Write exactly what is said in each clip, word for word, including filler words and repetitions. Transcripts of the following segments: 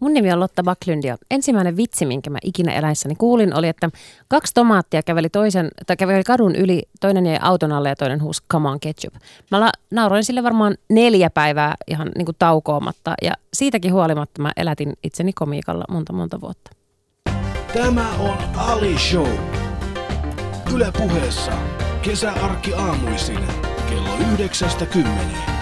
Mun nimi on Lotta Backlund ja ensimmäinen vitsi, minkä mä ikinä eläissäni kuulin, oli, että kaksi tomaattia käveli, toisen, tai käveli kadun yli, toinen jäi auton alle ja toinen huusi come on ketchup. Mä la, nauroin sille varmaan neljä päivää ihan niin kuin taukoamatta ja siitäkin huolimatta mä elätin itseni komiikalla monta monta vuotta. Tämä on Ali Show. Yle Puheessa kesäarkki aamuisin kello yhdeksästä kymmeneen.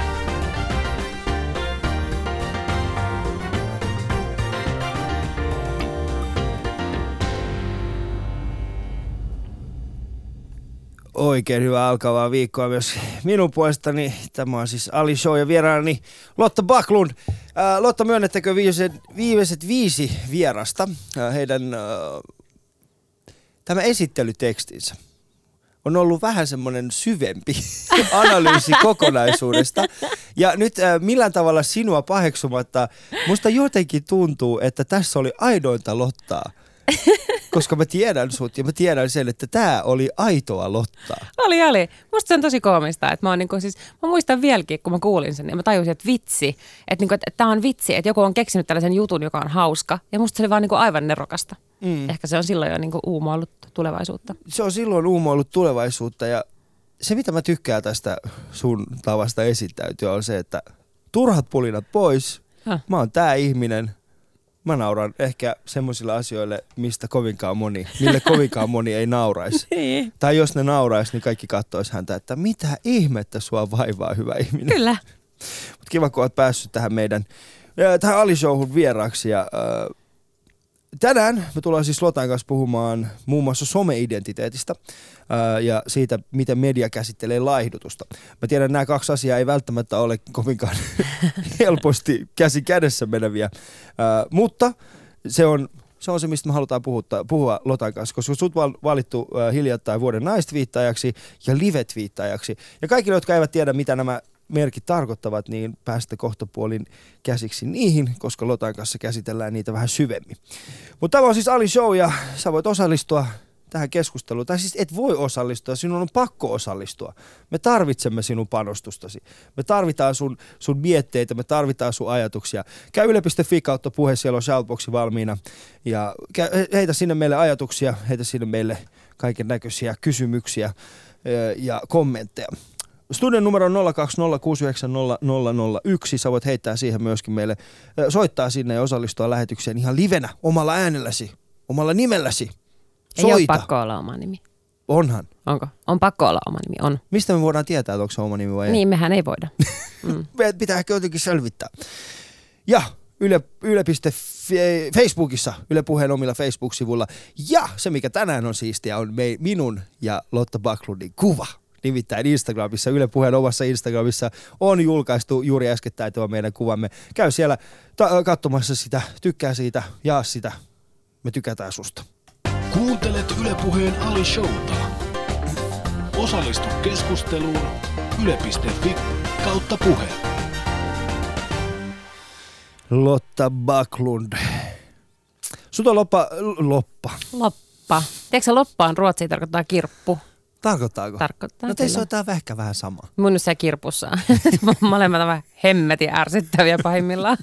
Oikein hyvää alkavaa viikkoa myös minun puolestani. Tämä on siis Ali Show ja vieraani Lotta Backlund. Ää, Lotta, myönnettekö viimeiset, viimeiset viisi vierasta ää, heidän ää, tämä esittelytekstinsä? On ollut vähän semmoinen syvempi analyysi kokonaisuudesta. Ja nyt äh, millään tavalla sinua paheksumatta, musta jotenkin tuntuu, että tässä oli aidointa Lottaa. Koska mä tiedän sut ja mä tiedän sen, että tää oli aitoa Lottaa. Oli, oli. Musta se on tosi koomista. Että mä, oon niinku, siis, mä muistan vieläkin, kun mä kuulin sen ja mä tajusin, että vitsi. Että niinku, et, et tää on vitsi, että joku on keksinyt tällaisen jutun, joka on hauska. Ja musta se oli vaan niinku aivan nerokasta. Mm. Ehkä se on silloin jo niinku uumoillut tulevaisuutta. Se on silloin uumoillut tulevaisuutta ja se mitä mä tykkään tästä sun tavasta esittäytyä on se, että turhat pulinat pois, Häh. mä oon tää ihminen, mä nauran ehkä semmoisilla asioille, mistä kovinkaan moni, mille kovinkaan moni ei nauraisi. Niin. Tai jos ne nauraisi, niin kaikki kattois häntä, että mitä ihmettä sua vaivaa, hyvä ihminen. Kyllä. Mut kiva, kun oot päässyt tähän meidän, tähän Ali Showhun vieraaksi ja... Äh, tänään me tullaan siis Lotan kanssa puhumaan muun muassa some-identiteetistä ää, ja siitä, miten media käsittelee laihdutusta. Mä tiedän, että nämä kaksi asiaa ei välttämättä ole kovinkaan helposti käsi kädessä meneviä, ää, mutta se on, se on se, mistä me halutaan puhuttaa, puhua Lotan kanssa, koska sut on valittu ää, hiljattain vuoden naistviittaajaksi ja live-twiittaajaksi. Ja kaikille, jotka eivät tiedä, mitä nämä merkit tarkoittavat, niin päästä kohtapuolin käsiksi niihin, koska Lotan kanssa käsitellään niitä vähän syvemmin. Mutta tämä on siis Ali Show ja sä voit osallistua tähän keskusteluun. Tai siis et voi osallistua, sinun on pakko osallistua. Me tarvitsemme sinun panostustasi. Me tarvitaan sun, sun mietteitä, me tarvitaan sun ajatuksia. Käy yle piste fi kautta puhe, siellä on shoutboxi valmiina. Ja heitä sinne meille ajatuksia, heitä sinne meille kaiken näköisiä kysymyksiä ja kommentteja. Studion numero on nolla kaksi nolla kuusi yhdeksän nolla nolla nolla yksi. Sä voit heittää siihen myöskin meille, soittaa sinne ja osallistua lähetykseen ihan livenä, omalla äänelläsi, omalla nimelläsi. Soita. Ei ole pakko olla oma nimi. Onhan. Onko? On pakko olla oma nimi, on. Mistä me voidaan tietää, että onko se oma nimi vai ei? Niin, mehän ei voida. Mm. Pitää ehkä jotenkin selvittää. Ja Yle, yle. Facebookissa, Yle Puheen omilla Facebook-sivulla. Ja se, mikä tänään on siistiä, on me, minun ja Lotta Backlundin kuva. Nimittäin Instagramissa, Yle Puheen omassa Instagramissa on julkaistu juuri äskettäin tuo meidän kuvamme. Käy siellä ta- katsomassa sitä, tykkää siitä, jaa sitä. Me tykätään susta. Kuuntelet Yle Puheen Ali Showta. Osallistu keskusteluun yle piste fi kautta puhe. Lotta Backlund. Sut on loppa. Loppa. Loppa. Tiedätkö sä loppaan ruotsia tarkoittaa kirppu? Tarkoittaako? Tarkoittaa. No teissä on tää ehkä vähän sama. Mun se kirpussa. Molemmat on vähän hemmetin ärsyttäviä pahimmillaan.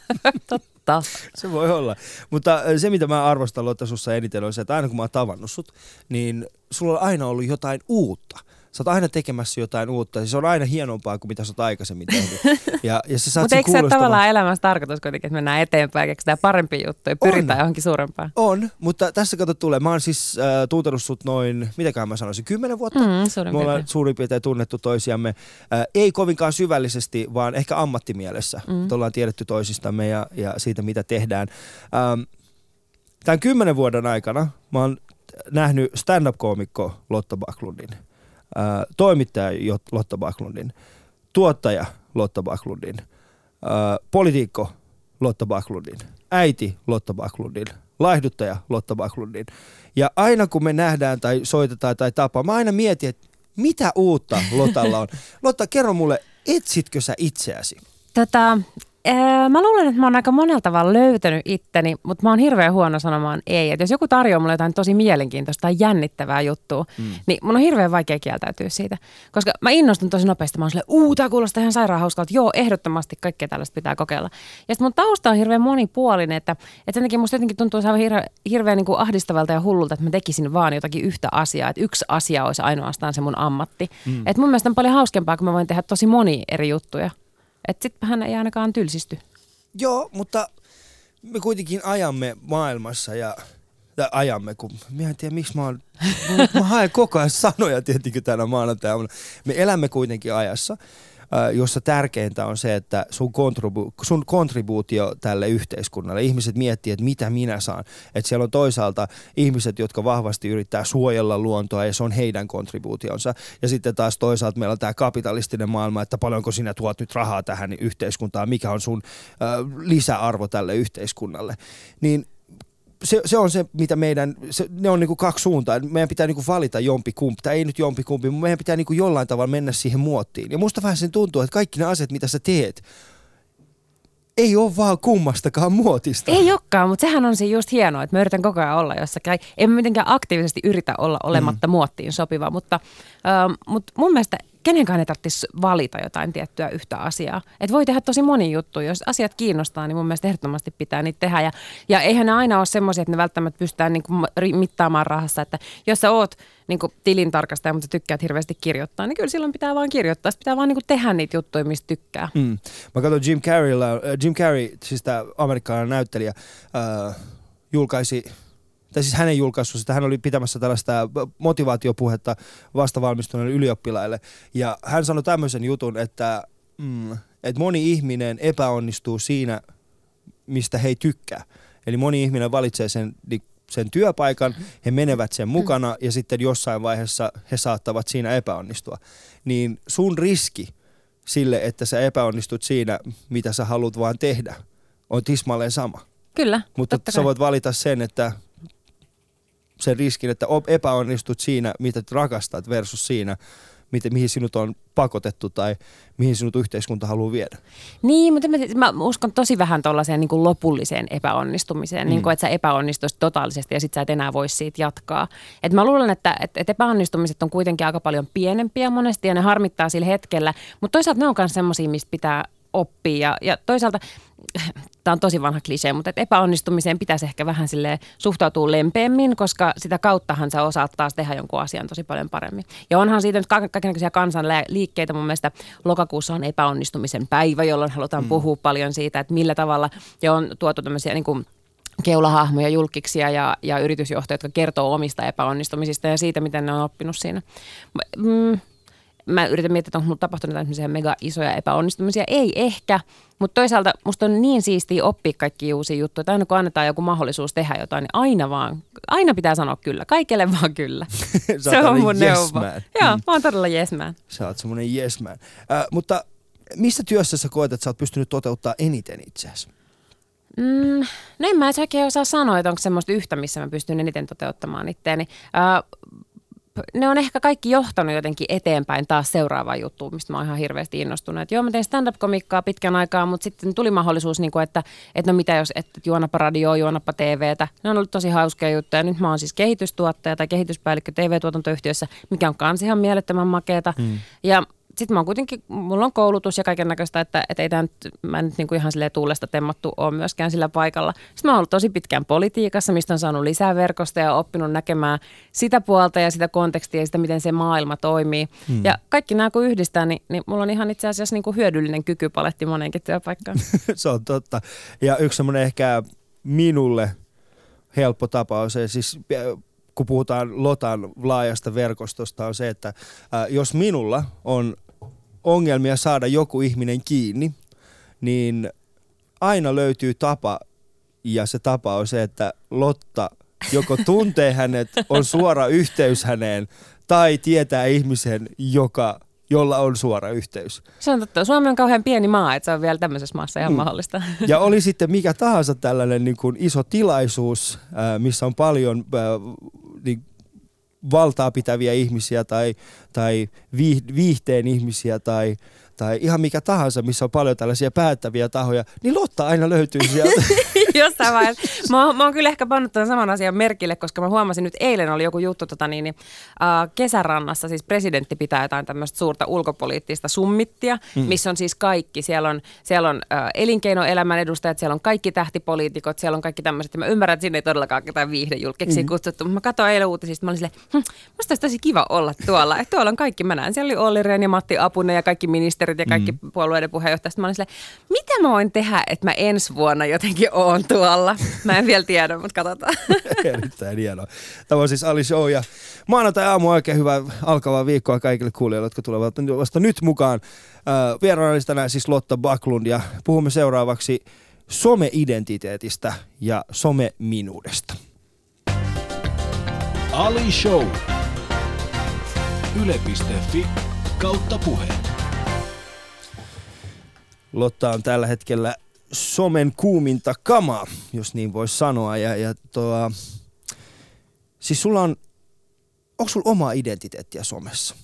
Totta. Se voi olla. Mutta se, mitä mä arvostan Lotta sussa eniten, on se, että aina kun mä oon tavannut sut, niin sulla on aina ollut jotain uutta. Sä oot aina tekemässä jotain uutta. Se on aina hienompaa kuin mitä sä oot aikaisemmin tehnyt. Ja, ja sä saat Mutta eikö sä tavallaan elämässä tarkoitus kuitenkin, että mennään eteenpäin, eikö tämä parempi juttu ja pyritään on. Johonkin suurempaan? On, mutta tässä kato tulee. Mä oon siis äh, tuntenut sut noin, mitäkään mä sanoisin, kymmenen vuotta. Mm, suurin Me ollaan piirtein. suurin piirtein tunnettu toisiamme. Äh, ei kovinkaan syvällisesti, vaan ehkä ammattimielessä. Mm. Että ollaan tiedetty toisistamme ja, ja siitä, mitä tehdään. Ähm, tämän kymmenen vuoden aikana mä oon nähnyt stand-up-koomikko Lotta Backlundin. Äh, toimittaja Lotta Backlundin, tuottaja Lotta Backlundin, äh, politiikko Lotta Backlundin, äiti Lotta Backlundin, laihduttaja Lotta Backlundin. Ja aina kun me nähdään tai soitetaan tai tapaa, mä aina mietin, että mitä uutta Lotalla on. Lotta, kerro mulle, etsitkö sä itseäsi? Tätä, Öö, mä luulen, että mä oon aika monella tavalla löytänyt itteni, mutta mä oon hirveän huono sanomaan ei. Et jos joku tarjoaa mulle jotain tosi mielenkiintoista tai jännittävää juttua, mm. niin mun on hirveän vaikea kieltäytyä siitä. Koska mä innostun tosi nopeasti. Mä oon silleen, uu, tää kuulostaa ihan sairaan hauskalta. Joo, ehdottomasti kaikkea tällaista pitää kokeilla. Ja sitten mun tausta on hirveän monipuolinen, että, että sen takia musta jotenkin tuntuu aivan hirveän, hirveän niin kuin ahdistavalta ja hullulta, että mä tekisin vaan jotakin yhtä asiaa. Että yksi asia olisi ainoastaan se mun ammatti. Mm. Että mun mielestä on paljon hauskempaa, kun mä voin tehdä tosi monia eri juttuja. Että sittenhän ei ainakaan tylsisty. Joo, mutta me kuitenkin ajamme maailmassa ja, ja ajamme, kun minä en tiedä miksi mä oon, mä, mä haen koko ajan sanoja tietenkin tänä maanantaina. Me elämme kuitenkin ajassa, jossa tärkeintä on se, että sun, kontribu- sun kontribuutio tälle yhteiskunnalle. Ihmiset miettii, että mitä minä saan. Että siellä on toisaalta ihmiset, jotka vahvasti yrittää suojella luontoa ja se on heidän kontribuutionsa. Ja sitten taas toisaalta meillä on tämä kapitalistinen maailma, että paljonko sinä tuot nyt rahaa tähän yhteiskuntaan, mikä on sun äh, lisäarvo tälle yhteiskunnalle. Niin Se, se on se, mitä meidän, se, ne on niinku kaksi suuntaa. Meidän pitää niinku valita jompikumpi, tai ei nyt jompikumpi, mutta meidän pitää niinku jollain tavalla mennä siihen muottiin. Ja musta vähän sen tuntuu, että kaikki ne asiat, mitä sä teet, ei ole vaan kummastakaan muotista. Ei olekaan, mutta sehän on se just hienoa, että mä yritän koko ajan olla jossakin. En mä mitenkään aktiivisesti yritä olla olematta mm. muottiin sopiva, mutta, ähm, mutta mun mielestä kenenkaan ei tarvitsisi valita jotain tiettyä yhtä asiaa. Et voi tehdä tosi moni juttu. Jos asiat kiinnostaa, niin mun mielestä ehdottomasti pitää niitä tehdä. Ja, ja eihän ne aina ole semmoisia, että ne välttämättä pystytään niinku mittaamaan rahassa. Että jos sä oot niinku tilintarkastaja, mutta sä tykkäät hirveästi kirjoittaa, niin kyllä silloin pitää vaan kirjoittaa. Sitten pitää vaan niinku tehdä niitä juttuja, mistä tykkää. Mm. Mä katson Jim Carreylla, äh, Jim Carrey, siis tämä amerikkalainen näyttelijä, äh, julkaisi... Tai siis hänen julkaisusta, hän oli pitämässä tällaista motivaatiopuhetta vastavalmistuneille ylioppilaille. Ja hän sanoi tämmöisen jutun, että, mm, että moni ihminen epäonnistuu siinä, mistä he ei tykkää. Eli moni ihminen valitsee sen, sen työpaikan, he menevät sen mukana ja sitten jossain vaiheessa he saattavat siinä epäonnistua. Niin sun riski sille, että sä epäonnistut siinä, mitä sä haluat vaan tehdä, on tismalleen sama. Kyllä. Mutta sä voit valita sen, että... sen riskin, että epäonnistut siinä, mitä rakastat versus siinä, mihin sinut on pakotettu tai mihin sinut yhteiskunta haluaa viedä. Niin, mutta mä, mä uskon tosi vähän tuollaiseen niin kuin lopulliseen epäonnistumiseen, mm. niin kuin, että sä epäonnistuisit totaalisesti ja sit sä et enää voisi siitä jatkaa. Et mä luulen, että et, et epäonnistumiset on kuitenkin aika paljon pienempiä monesti ja ne harmittaa sillä hetkellä, mutta toisaalta ne on myös semmoisia, mistä pitää oppia ja, ja toisaalta... Tämä on tosi vanha klisee, mutta epäonnistumiseen pitäisi ehkä vähän silleen suhtautua lempeämmin, koska sitä kauttahan sä osaat taas tehdä jonkun asian tosi paljon paremmin. Ja onhan siitä nyt kaikenlaisia kansanliikkeitä. Mun mielestä lokakuussa on epäonnistumisen päivä, jolloin halutaan mm. puhua paljon siitä, että millä tavalla, ja on tuotu tämmöisiä niin kuin keulahahmoja, julkkiksia ja, ja yritysjohtoja, jotka kertoo omista epäonnistumisista ja siitä, miten ne on oppinut siinä. Mm. Mä yritän miettiä, että onko mulla tapahtunut jotain mega isoja epäonnistumisia. Ei ehkä, mutta toisaalta musta on niin siistiä oppia kaikki uusia juttuja. Aina kun annetaan joku mahdollisuus tehdä jotain, niin aina vaan, aina pitää sanoa kyllä. Kaikelle vaan kyllä. Se on mun yes neuvo. Joo, mm. mä oon todella yes man. Sä oot semmonen yes man. Äh, mutta missä työssä sä koet, että sä oot pystynyt toteuttaa eniten itseäsi? Mm, no en mä edes oikein osaa sanoa, että onko semmoista yhtä, missä mä pystyn eniten toteuttamaan itteeni. Äh, Ne on ehkä kaikki johtanut jotenkin eteenpäin taas seuraavaan juttuun, mistä mä oon ihan hirveästi innostunut. Et joo, mä tein stand-up-komiikkaa pitkän aikaa, mutta sitten tuli mahdollisuus, niin kun, että, että no mitä jos, että juonapa radioa, juonapa T V:tä. Ne on ollut tosi hauskia juttuja. Nyt mä oon siis kehitystuottaja tai kehityspäällikkö T V-tuotantoyhtiössä, mikä on kans ihan mielettömän makeeta. Mm. Ja sitten mä oon kuitenkin, mulla on koulutus ja kaiken näköistä, että, että ei tää nyt, mä en nyt niinku ihan silleen tuulesta temmattu ole myöskään sillä paikalla. Sitten mä oon ollut tosi pitkään politiikassa, mistä on saanut lisää verkosta ja oppinut näkemään sitä puolta ja sitä kontekstia ja sitä, miten se maailma toimii. Hmm. Ja kaikki nämä kun yhdistää, niin, niin mulla on ihan itse asiassa niinku hyödyllinen kykypaletti moneenkin työpaikkaan. Se on totta. Ja yksi semmoinen ehkä minulle helppo tapa on se siis... kun puhutaan Lotan laajasta verkostosta, on se, että ää, jos minulla on ongelmia saada joku ihminen kiinni, niin aina löytyy tapa, ja se tapa on se, että Lotta joko tuntee hänet, on suora yhteys häneen, tai tietää ihmisen, joka... jolla on suora yhteys. Se on totta. Suomi on kauhean pieni maa, että se on vielä tämmöisessä maassa ihan mm. mahdollista. Ja oli sitten mikä tahansa tällainen niin kuin iso tilaisuus, missä on paljon niin, valtaa pitäviä ihmisiä tai, tai viihteen ihmisiä tai, tai ihan mikä tahansa, missä on paljon tällaisia päättäviä tahoja, niin Lotta aina löytyy sieltä. Jossain vaiheessa. Mä, mä oon kyllä ehkä pannut tämän saman asian merkille, koska mä huomasin nyt eilen oli joku juttu tota niin, niin, äh, Kesärannassa, siis presidentti pitää jotain tämmöistä suurta ulkopoliittista summittia, mm. missä on siis kaikki. Siellä on, siellä on äh, elinkeinoelämän edustajat, siellä on kaikki tähtipoliitikot, siellä on kaikki tämmöiset. Mä ymmärrän, että sinne ei todellakaan ketään viihdejulkiksi mm-hmm. kutsuttu, mutta mä katsoin eilen uutisista, mä olin silleen, hm, musta olisi tosi kiva olla tuolla. Et tuolla on kaikki, mä näen, siellä oli Olli Rehn ja Matti Apunen ja kaikki ministerit ja kaikki mm-hmm. puolueiden puheenjohtajat. Mä olin silleen, mitä mä voin tehdä, että mä ensi vuonna jotenkin oon tuolla? Mä en vielä tiedä, mutta katsotaan. Erittäin hienoa. Tämä on siis Ali Show ja maanantai-aamu oikein hyvää alkavaa viikkoa kaikille kuulijoille, jotka tulevat vasta nyt mukaan. Äh, Vieraanani tänään siis Lotta Backlund ja puhumme seuraavaksi some-identiteetistä ja some-minuudesta. Ali Show. Yle piste fi kautta puhe. Lotta on tällä hetkellä somen kuuminta kamaa, jos niin voi sanoa. Ja, ja toa, siis sulla on, onko sulla omaa identiteettiä somessa?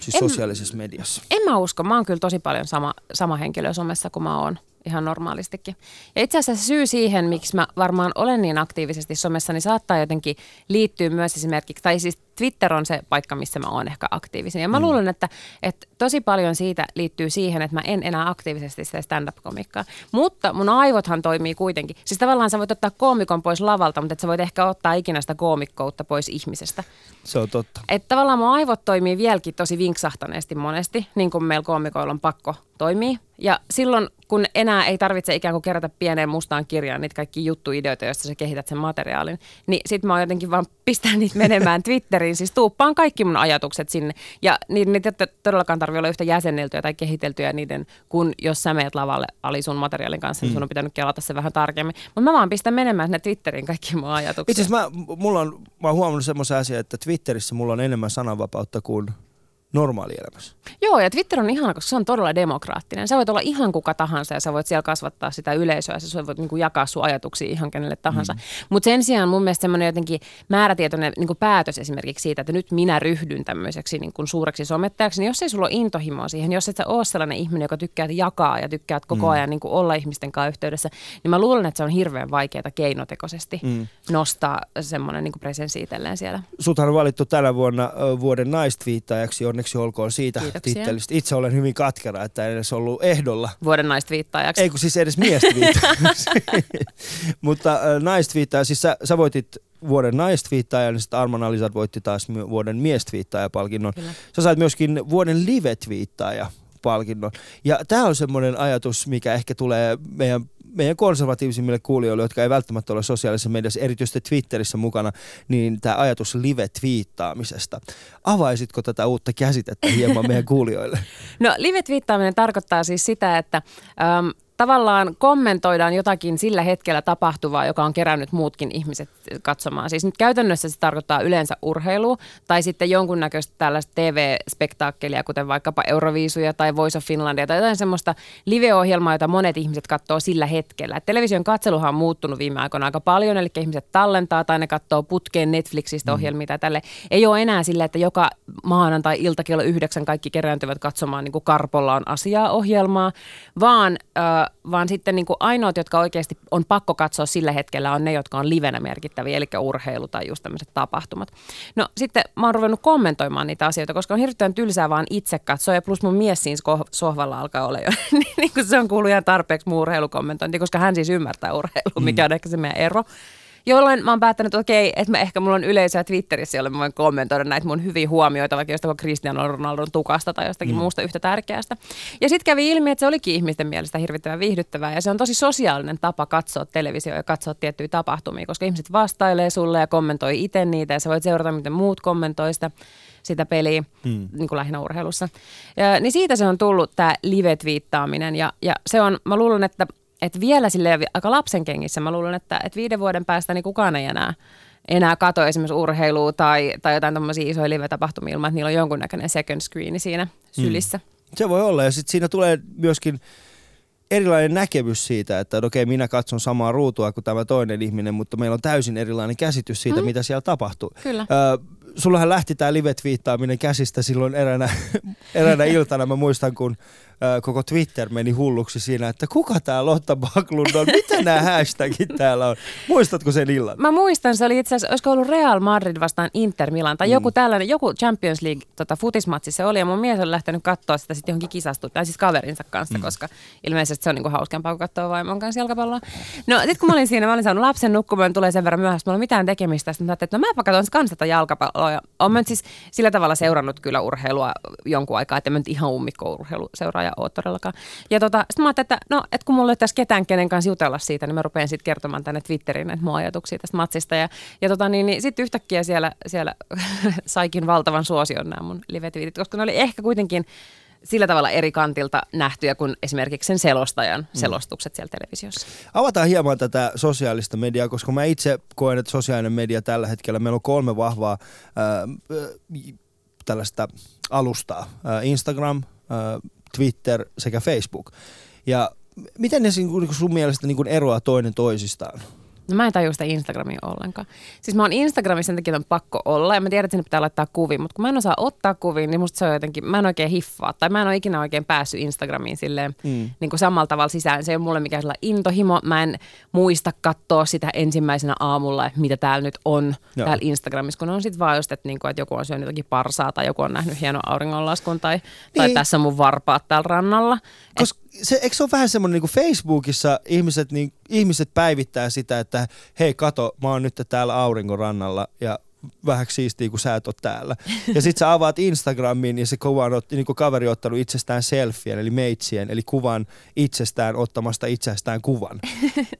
Siis en, sosiaalisessa mediassa. En mä usko. Mä oon kyllä tosi paljon sama, sama henkilö somessa kuin mä oon. Ihan normaalistikin. Ja itse asiassa syy siihen, miksi mä varmaan olen niin aktiivisesti somessa, niin saattaa jotenkin liittyä myös esimerkiksi, tai siis Twitter on se paikka, missä mä oon ehkä aktiivisin. Ja mä mm. luulen, että, että tosi paljon siitä liittyy siihen, että mä en enää aktiivisesti sitä stand-up-komikkaa. Mutta mun aivothan toimii kuitenkin. Siis tavallaan sä voit ottaa koomikon pois lavalta, mutta et sä voit ehkä ottaa ikinä sitä koomikkoutta pois ihmisestä. Se on totta. Että tavallaan mun aivot toimii vieläkin tosi vinksahtaneesti monesti, niin kuin meillä koomikoilla on pakko toimia. Ja silloin, kun enää ei tarvitse ikään kuin kerätä pieneen mustaan kirjaan niitä kaikki juttuideoita, joista sä kehität sen materiaalin, niin sit mä oon jotenkin vaan pistän niitä menemään Twitteriin, siis tuuppaan kaikki mun ajatukset sinne. Ja niitä todellakaan tarvitse olla yhtä jäsenneltyä tai kehiteltyä niiden, kun jos sä meet lavalle Ali sun materiaalin kanssa, niin sun on pitänyt kelata se vähän tarkemmin. Mutta mä vaan pistän menemään sinne Twitteriin kaikki mun ajatukset. Itse asiassa mä, mulla on, mä oon huomannut semmoisen asian, että Twitterissä mulla on enemmän sananvapautta kuin normaalielämässä. Joo, ja Twitter on ihana, koska se on todella demokraattinen. Sä voit olla ihan kuka tahansa ja sä voit siellä kasvattaa sitä yleisöä ja sä voit niin kuin jakaa sun ajatuksia ihan kenelle tahansa. Mm. Mutta sen sijaan mun mielestä semmoinen jotenkin määrätietoinen niin kuin päätös esimerkiksi siitä, että nyt minä ryhdyn tämmöiseksi niin kuin suureksi somettajaksi, niin jos ei sulla ole intohimoa siihen, jos et sä ole sellainen ihminen, joka tykkää jakaa ja tykkää koko ajan mm. niin kuin olla ihmisten kanssa yhteydessä, niin mä luulen, että se on hirveän vaikeaa keinotekoisesti mm. nostaa semmoinen niin kuin presenssi itselleen siellä. Suthan on valittu tänä vuonna vuoden naistviittaajaksi, onneksi olkoon siitä tittelistä. Itse olen hyvin katkera, että en edes ollut ehdolla. Vuoden naistviittaajaksi. Ei kun siis edes miestviittaajaksi. Mutta äh, naistviittaaja, siis sä, sä voitit vuoden naistviittaajan, niin sitten Arman Alizad voitti taas vuoden miestviittaaja-palkinnon. Kyllä. Sä sait myöskin vuoden live-tviittaaja-palkinnon. Ja tää on semmoinen ajatus, mikä ehkä tulee meidän meidän konservatiivisimmille kuulijoille, jotka ei välttämättä ole sosiaalisessa mediassa, erityisesti Twitterissä mukana, niin tämä ajatus live-twiittaamisesta. Avaisitko tätä uutta käsitettä hieman meidän kuulijoille? No live-twiittaaminen tarkoittaa siis sitä, että äm, tavallaan kommentoidaan jotakin sillä hetkellä tapahtuvaa, joka on kerännyt muutkin ihmiset katsomaan. Siis nyt käytännössä se tarkoittaa yleensä urheilua tai sitten jonkunnäköistä tällaista T V-spektaakkelia, kuten vaikkapa Euroviisuja tai Voice of Finlandia tai jotain semmoista live-ohjelmaa, jota monet ihmiset katsoo sillä hetkellä. Et television katseluhan on muuttunut viime aikoina aika paljon, eli ihmiset tallentaa tai ne katsoo putkeen Netflixistä ohjelmia tai tälle. Ei ole enää sillä, että joka maanantai-ilta kello yhdeksän kaikki kerääntyvät katsomaan niin kuin Karpolla on asiaa ohjelmaa, vaan äh, vaan sitten niin kuin ainoat, jotka oikeasti on pakko katsoa sillä hetkellä, on ne, jotka on livenä merkittäviä, eli urheilu tai just tämmöiset tapahtumat. No sitten mä oon ruvennut kommentoimaan niitä asioita, koska on hirveän tylsää vaan itse katsoa, ja plus mun mies siinä sohvalla alkaa olla jo, niin kuin se on kuullut ihan tarpeeksi mun urheilukommentointi, koska hän siis ymmärtää urheilua, mikä on ehkä se meidän ero. Jolloin mä oon päättänyt, että okei, että mä ehkä mulla on yleisöä Twitterissä, jolle mä voin kommentoida näitä mun hyviä huomioita, vaikka jostain Cristiano Ronaldon tukasta tai jostakin mm. muusta yhtä tärkeästä. Ja sit kävi ilmi, että se olikin ihmisten mielestä hirvittävän viihdyttävää, ja se on tosi sosiaalinen tapa katsoa televisioa ja katsoa tiettyjä tapahtumia, koska ihmiset vastailee sulle ja kommentoi itse niitä, ja sä voit seurata, miten muut kommentoi sitä, sitä peliä, mm. niin kuin lähinnä urheilussa. Ja, niin siitä se on tullut tää live-twiittaaminen, ja, ja se on, mä luulen, että Että vielä silleen aika lapsenkengissä mä luulen, että, että viiden vuoden päästä niin kukaan ei enää, enää kato esimerkiksi urheilua tai, tai jotain tommosia isoja live-tapahtumia ilman, että niillä on jonkunnäköinen second screeni siinä sylissä. Mm. Se voi olla ja sitten siinä tulee myöskin erilainen näkemys siitä, että okei, minä katson samaa ruutua kuin tämä toinen ihminen, mutta meillä on täysin erilainen käsitys siitä, mm. mitä siellä tapahtuu. Kyllä. Ö, Sullahan lähti tämä live-twiittaaminen käsistä silloin eräänä, eräänä iltana. Mä muistan, kun koko Twitter meni hulluksi siinä, että kuka tää Lotta Backlund on, mitä nämä hashtagit täällä on. Muistatko sen illan? Mä muistan, se oli itse asiassa, olisiko ollut Real Madrid vastaan Inter Milan, tai mm. joku tällainen, joku Champions League tota, futismatsi se oli, ja mun mies on lähtenyt katsoa sitä sitten johonkin kisastuttaa, tai siis kaverinsa kanssa, mm. koska ilmeisesti se on niinku hauskempaa, kun katsoo vaimon kanssa jalkapalloa. No sit kun mä olin siinä, mä olin saanut lapsen nukkumaan, tulee sen verran myöhässä, mulla ei ole mitään tekemistä, sitten mä ajattelin, että no mäpä katson kans tätä jalkapalloa, ja olen mä siis sillä tavalla seurannut kyllä urheilua jonkun aikaa, että mä nyt ihan ummikko-urheiluseuraaja ole todellakaan. Ja tota, sit mä ajattelin, että no, et kun mulla ei tässä ketään kenen kanssa jutella siitä, niin mä rupean sitten kertomaan tänne Twitteriin näitä mun ajatuksia tästä matsista. Ja, ja tota, niin, niin sitten yhtäkkiä siellä, siellä saikin valtavan suosion nämä mun live-twiitit, koska ne oli ehkä kuitenkin sillä tavalla eri kantilta nähtyjä kuin esimerkiksi sen selostajan selostukset mm. siellä televisiossa. Avataan hieman tätä sosiaalista mediaa, koska mä itse koen, että sosiaalinen media tällä hetkellä, meillä on kolme vahvaa äh, tällaista alustaa. Äh, Instagram, äh, Twitter sekä Facebook. Ja miten ne sun mielestä niin kuin eroaa toinen toisistaan? No mä en tajua sitä Instagramia ollenkaan. Siis mä oon Instagramissa sen takia, että on pakko olla ja mä tiedän, että sinne pitää laittaa kuvia, mutta kun mä en osaa ottaa kuvia, niin musta se on jotenkin, mä en oikein hiffaa tai mä en ole ikinä oikein päässyt Instagramiin silleen mm. niin kuin samalla tavalla sisään. Se ei ole mulle mikään sellainen intohimo, mä en muista katsoa sitä ensimmäisenä aamulla, että mitä täällä nyt on Joo. täällä Instagramissa, kun on sit vaan just, että, niin kuin, että joku on syönyt jotakin parsaa tai joku on nähnyt hienon auringonlaskun tai, niin. tai tässä on mun varpaat täällä rannalla. Koska se, eikö se ole vähän semmoinen niin kuin Facebookissa ihmiset, niin, ihmiset päivittää sitä, että hei kato, mä oon nyt täällä aurinkorannalla ja vähäksi siistiä, kun sä et ole täällä. Ja sit sä avaat Instagramiin ja se kuvan, niin kuin kaveri on ottanut itsestään selfien, eli meitsien, eli kuvan itsestään ottamasta itsestään kuvan.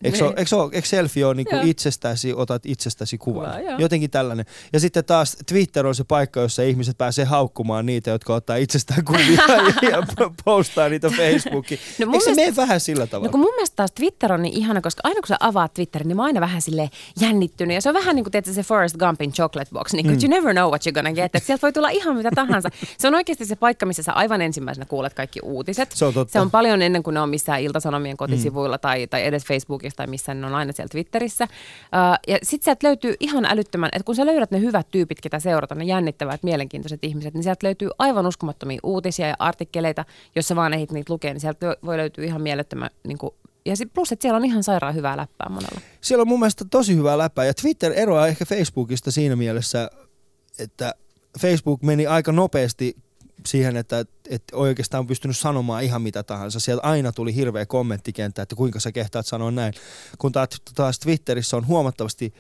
Eikö, se ole, eikö, se ole, eikö selfie ole niin kuin itsestäsi, otat itsestäsi kuvan? Hyvä, jotenkin tällainen. Ja sitten taas Twitter on se paikka, jossa ihmiset pääsee haukkumaan niitä, jotka ottaa itsestään kuvia ja postaa niitä Facebookiin. No eikö se mielestä mene vähän sillä tavalla? No kun mun mielestä taas Twitter on niin ihana, koska aina kun sä avaat Twitterin, niin mä oon aina vähän silleen jännittynyt. Ja se on vähän niin kuin tietysti se Forrest Gumpin joke. Gogglebox, niin mm. you never know what you're gonna get. Et sieltä voi tulla ihan mitä tahansa. Se on oikeasti se paikka, missä sä aivan ensimmäisenä kuulet kaikki uutiset. Se on, se on paljon ennen kuin ne on missään Ilta-Sanomien kotisivuilla mm. tai, tai edes Facebookissa tai missään, ne on aina siellä Twitterissä. Uh, ja sit sieltä löytyy ihan älyttömän, että kun sä löydät ne hyvät tyypit, ketä seurata, ne jännittävät, mielenkiintoiset ihmiset, niin sieltä löytyy aivan uskomattomia uutisia ja artikkeleita, jos sä vaan ehdit niitä lukea, niin sieltä voi löytyä ihan mielettömän niin kuin ja plus, että siellä on ihan sairaan hyvää läppää monella. Siellä on mun mielestä tosi hyvää läppää. Ja Twitter eroaa ehkä Facebookista siinä mielessä, että Facebook meni aika nopeasti siihen, että, että oikeastaan on pystynyt sanomaan ihan mitä tahansa. Sieltä aina tuli hirveä kommenttikenttä, että kuinka sä kehtaat sanoa näin. Kun taas Twitterissä on huomattavasti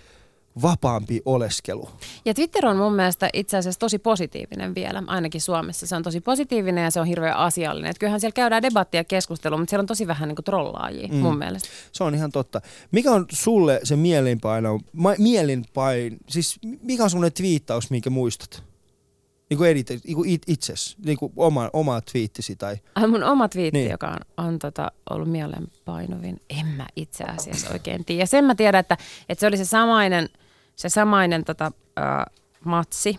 vapaampi oleskelu. Ja Twitter on mun mielestä itse asiassa tosi positiivinen vielä, ainakin Suomessa. Se on tosi positiivinen ja se on hirveän asiallinen. Et kyllähän siellä käydään debattia ja keskustelua, mutta siellä on tosi vähän niin kuin trollaajia mm. mun mielestä. Se on ihan totta. Mikä on sulle se mielinpaino, ma, mielinpain, siis mikä on semmoinen twiittaus, minkä muistat? Niin kuin edite, niin kuin it, itses, niin kuin oma, oma twiittisi tai Ai mun oma twiitti, niin. joka on, on tota, ollut mielenpainovin, en mä itse asiassa oikein tiedä. Ja sen mä tiedän, että, että se oli se samainen Se samainen tota, äh, matsi,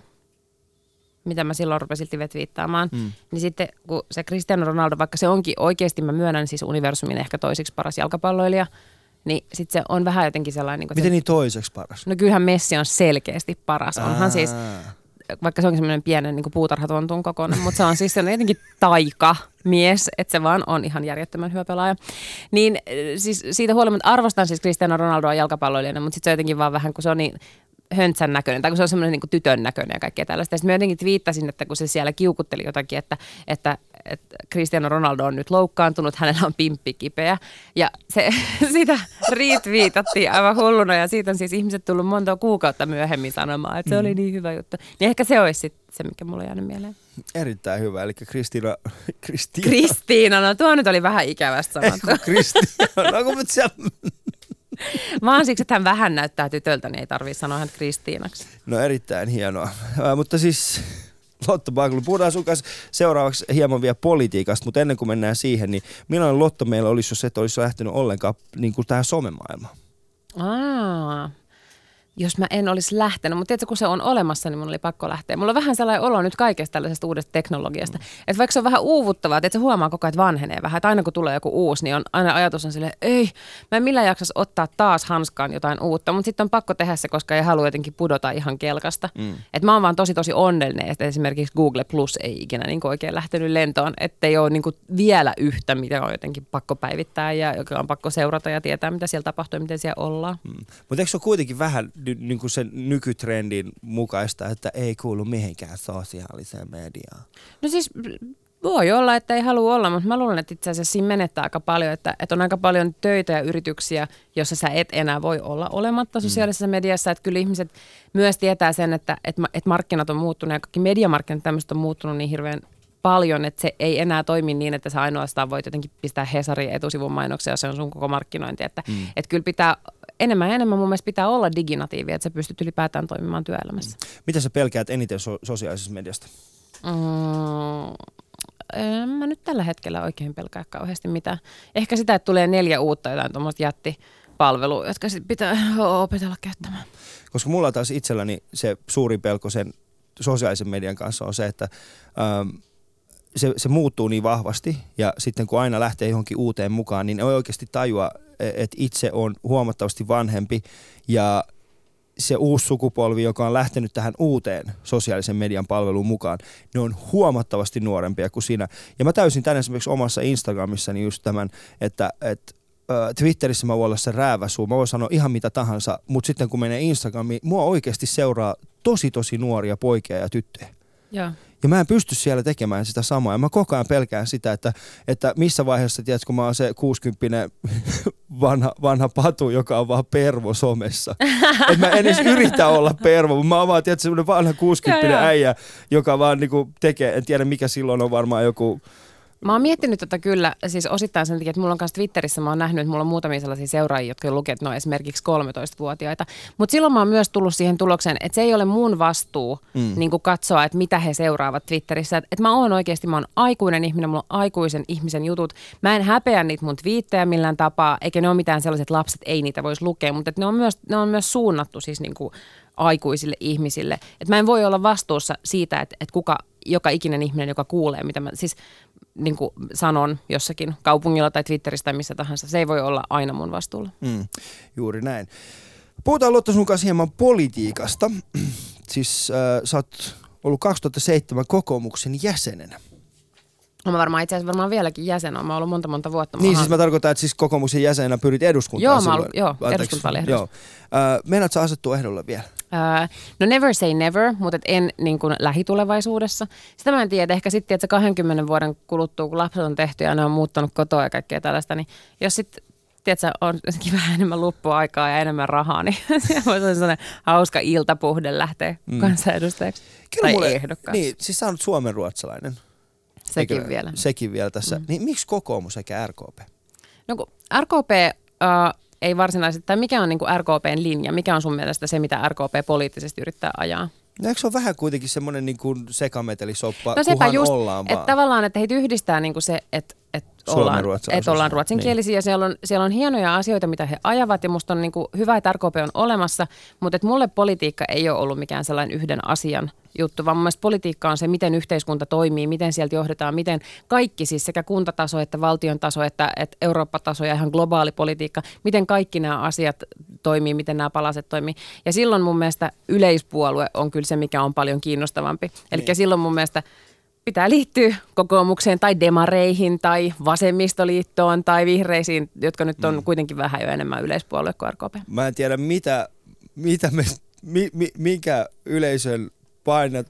mitä mä silloin rupesin twiittaamaan, mm. niin sitten kun se Cristiano Ronaldo, vaikka se onkin oikeasti, mä myönnän siis universumin ehkä toiseksi paras jalkapalloilija, niin sitten se on vähän jotenkin sellainen. Niin miten se, niin toiseksi paras? No kyllähän Messi on selkeästi paras. Aa. Onhan siis, vaikka se onkin semmoinen pienen niin puutarhatontun kokoinen, mutta se on siis sellainen jotenkin taika. Mies, että se vaan on ihan järjettömän hyvä pelaaja. Niin siis siitä huolimatta arvostan siis Cristiano Ronaldoa jalkapalloilijana, mutta sitten se jotenkin vaan vähän, kun se on niin höntsän näköinen, tai kun se on semmoinen niin kuin tytön näköinen ja kaikkea tällaista. Ja sitten mä jotenkin twiittasin, että kun se siellä kiukutteli jotakin, että, että, että Cristiano Ronaldo on nyt loukkaantunut, hänellä on pimppikipeä. Ja se, sitä retweetattiin aivan hulluna, ja siitä on siis ihmiset tullut monta kuukautta myöhemmin sanomaan, että se oli niin hyvä juttu. Niin ehkä se olisi sitten se, mikä mulla on jäänyt mieleen. Erittäin hyvä, eli Kristiina... Kristiina, Kristiina no tuo nyt oli vähän ikävästi sanottu. Ei kun Kristiina, no kun mä siellä... Vaan siksi, että hän vähän näyttää tytöltä, niin ei tarvitse sanoa hän Kristiinaksi. No erittäin hienoa, äh, mutta siis Lotta Backlund, puhutaan sun kanssa seuraavaksi hieman vielä politiikasta, mutta ennen kuin mennään siihen, niin millainen Lotta meillä olisi, jos et olisi lähtenyt ollenkaan niin kuin tähän somemaailmaan? Aa... jos mä en olisi lähtenyt. Mutta tiedätkö, kun se on olemassa, niin mun oli pakko lähteä. Mulla on vähän sellainen olo nyt kaikesta tällaisesta uudesta teknologiasta. Mm. Että vaikka se on vähän uuvuttavaa, että se huomaa koko ajan, että vanhenee vähän. Että aina kun tulee joku uusi, niin on, aina ajatus on silleen, ei, mä en millään jaksas ottaa taas hanskaan jotain uutta. Mutta sitten on pakko tehdä se, koska ei halua jotenkin pudota ihan kelkasta. Mm. Että mä oon vaan tosi tosi onnellinen, että esimerkiksi Google Plus ei ikinä niin kuin oikein lähtenyt lentoon. Että ei ole niin kuin vielä yhtä, mitä on jotenkin pakko päivittää ja joka on pakko seurata ja tietää, mitä siellä tapahtuu ja miten siellä ollaan. Mm. Mutta eikö se ole kuitenkin vähän niin kuin sen nykytrendin mukaista, että ei kuulu mihinkään sosiaaliseen mediaan? No siis voi olla, että ei halua olla, mutta mä luulen, että itse asiassa siinä menettää aika paljon, että, että on aika paljon töitä ja yrityksiä, jossa sä et enää voi olla olematta sosiaalisessa mm. mediassa. Että kyllä ihmiset myös tietää sen, että, että, että markkinat on muuttunut ja kaikki mediamarkkinat tämmöiset on muuttunut niin hirveän paljon, että se ei enää toimi niin, että sä ainoastaan voit jotenkin pistää Hesarin etusivun mainoksia, se on sun koko markkinointi. Että mm. et kyllä pitää enemmän ja enemmän mun mielestä pitää olla diginatiivia, että sä pystyt ylipäätään toimimaan työelämässä. Mm. Mitä sä pelkäät eniten so- sosiaalisessa mediasta? Mm. En mä nyt tällä hetkellä oikein pelkää kauheasti mitään. Ehkä sitä, että tulee neljä uutta jotain tuommoista jättipalvelua, jotka sit pitää opetella käyttämään. Koska mulla taas itselläni se suuri pelko sen sosiaalisen median kanssa on se, että ähm, se, se muuttuu niin vahvasti ja sitten kun aina lähtee johonkin uuteen mukaan, niin ei oikeasti tajua, että itse on huomattavasti vanhempi ja se uusi sukupolvi, joka on lähtenyt tähän uuteen sosiaalisen median palveluun mukaan, ne on huomattavasti nuorempia kuin sinä. Ja mä täysin tänne esimerkiksi omassa Instagramissani just tämän, että, että Twitterissä mä voin olla se rääväsuu, mä voin sanoa ihan mitä tahansa, mutta sitten kun menee Instagramiin, mua oikeasti seuraa tosi tosi nuoria poikia ja tyttöjä. Ja. ja mä en pysty siellä tekemään sitä samaa. Ja mä koko ajan pelkään sitä, että, että missä vaiheessa, tiedätkö, kun mä oon se kuusikymppinen vanha, vanha patu, joka on vaan pervo somessa. Et mä en edes yritä olla pervo, mutta mä oon vaan, tiedätkö, semmoinen vanha kuusikymppinen äijä, joka vaan niinku tekee, en tiedä mikä silloin on varmaan joku. Mä oon miettinyt tätä kyllä, siis osittain sen takia, että mulla on kanssa Twitterissä, mä oon nähnyt, että mulla on muutamia sellaisia seuraajia, jotka lukee, että ne on esimerkiksi kolmetoistavuotiaita. Mutta silloin mä oon myös tullut siihen tulokseen, että se ei ole mun vastuu mm. niin kuin katsoa, että mitä he seuraavat Twitterissä. Että et mä oon oikeasti, mä oon aikuinen ihminen, mulla on aikuisen ihmisen jutut. Mä en häpeä niitä mun twiittejä millään tapaa, eikä ne ole mitään sellaiset lapset, ei niitä voisi lukea, mutta ne on myös, ne on myös suunnattu siis niin kuin aikuisille ihmisille. Että mä en voi olla vastuussa siitä, että, että kuka, joka ikinen ihminen, joka kuulee, mitä mä siis niin kuin sanon jossakin kaupungilla tai Twitterissä tai missä tahansa. Se ei voi olla aina mun vastuulla. Mm, juuri näin. Puhutaan Lotta sun kanssa hieman politiikasta. Siis äh, sä oot ollut kaksituhattaseitsemän kokoomuksen jäsenenä. No mä varmaan itse asiassa varmaan vieläkin jäsen on. Mä oon ollut monta monta vuotta. Niin siis mä tarkoitan, että siis kokoomuksen jäsenenä pyrit eduskuntaan. Joo, mä oon, joo eduskuntavaaliehdokkaana. Äh, Meinaat sä asettua ehdolle vielä? No never say never, mutta en niin kuin lähitulevaisuudessa. Sitä mä en tiedä, ehkä sitten, että se kahdenkymmenen vuoden kuluttua, kun lapset on tehty ja ne on muuttanut kotoa ja kaikkea tällaista, niin jos sitten, tiedätkö, on vähän enemmän luppuaikaa ja enemmän rahaa, niin siellä voisi olla sellainen hauska iltapuhde lähteä mm. kansanedustajaksi tai mulle, ehdokkaaksi. Niin, siis sä olet suomenruotsalainen. Sekin Eikö, vielä. Sekin vielä tässä. Mm. Niin, miksi kokoomus eikä R K P? No kun R K P... Uh, Ei varsinaisesti, tai mikä on niin kuin R K P:n linja? Mikä on sun mielestä se, mitä R K P poliittisesti yrittää ajaa? No eikö se ole vähän kuitenkin semmoinen niin kuin sekametelisoppa, no kunhan just, ollaan vaan? Että tavallaan, että heitä yhdistää niin kuin se, että, että ollaan, että ollaan ruotsinkielisiä. Niin. Ja siellä on, siellä on hienoja asioita, mitä he ajavat, ja musta on niin kuin hyvä, että R K P on olemassa, mutta että mulle politiikka ei ole ollut mikään sellainen yhden asian juttu, vaan mun mielestä politiikka on se, miten yhteiskunta toimii, miten sieltä johdetaan, miten kaikki siis sekä kuntataso että valtion taso että, että Eurooppa-taso ja ihan globaali politiikka, miten kaikki nämä asiat toimii, miten nämä palaset toimii. Ja silloin mun mielestä yleispuolue on kyllä se, mikä on paljon kiinnostavampi. Eli niin. Silloin mun mielestä pitää liittyä kokoomukseen tai demareihin tai vasemmistoliittoon tai vihreisiin, jotka nyt on mm. kuitenkin vähän jo enemmän yleispuolue kuin R K P. Mä en tiedä, mitä, mitä me, mi, mi, mikä yleisön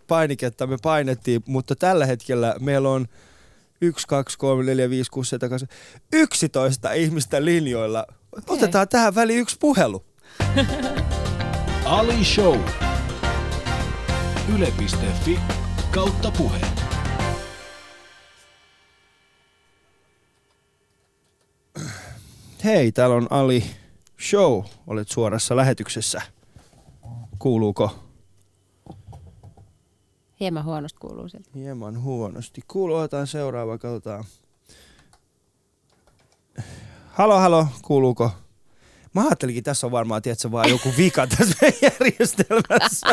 painiketta me painettiin, mutta tällä hetkellä meillä on yksi, kaksi, kolme, neljä, viisi, kuusi, seitsemän, kahdeksan, yksitoista ihmistä linjoilla. Okay. Otetaan tähän väliin yksi puhelu. Ali Show. Yle piste fi kautta puhe. Hei, täällä on Ali Show. Olet suorassa lähetyksessä. Kuuluuko? Hieman huonosti kuuluu sieltä. Hieman huonosti. Kuuluu, otetaan seuraava, katsotaan. Halo, halo, kuuluuko? Mä ajattelinkin, tässä on varmaan, tiedätkö, vaan joku vika tässä meidän järjestelmässä.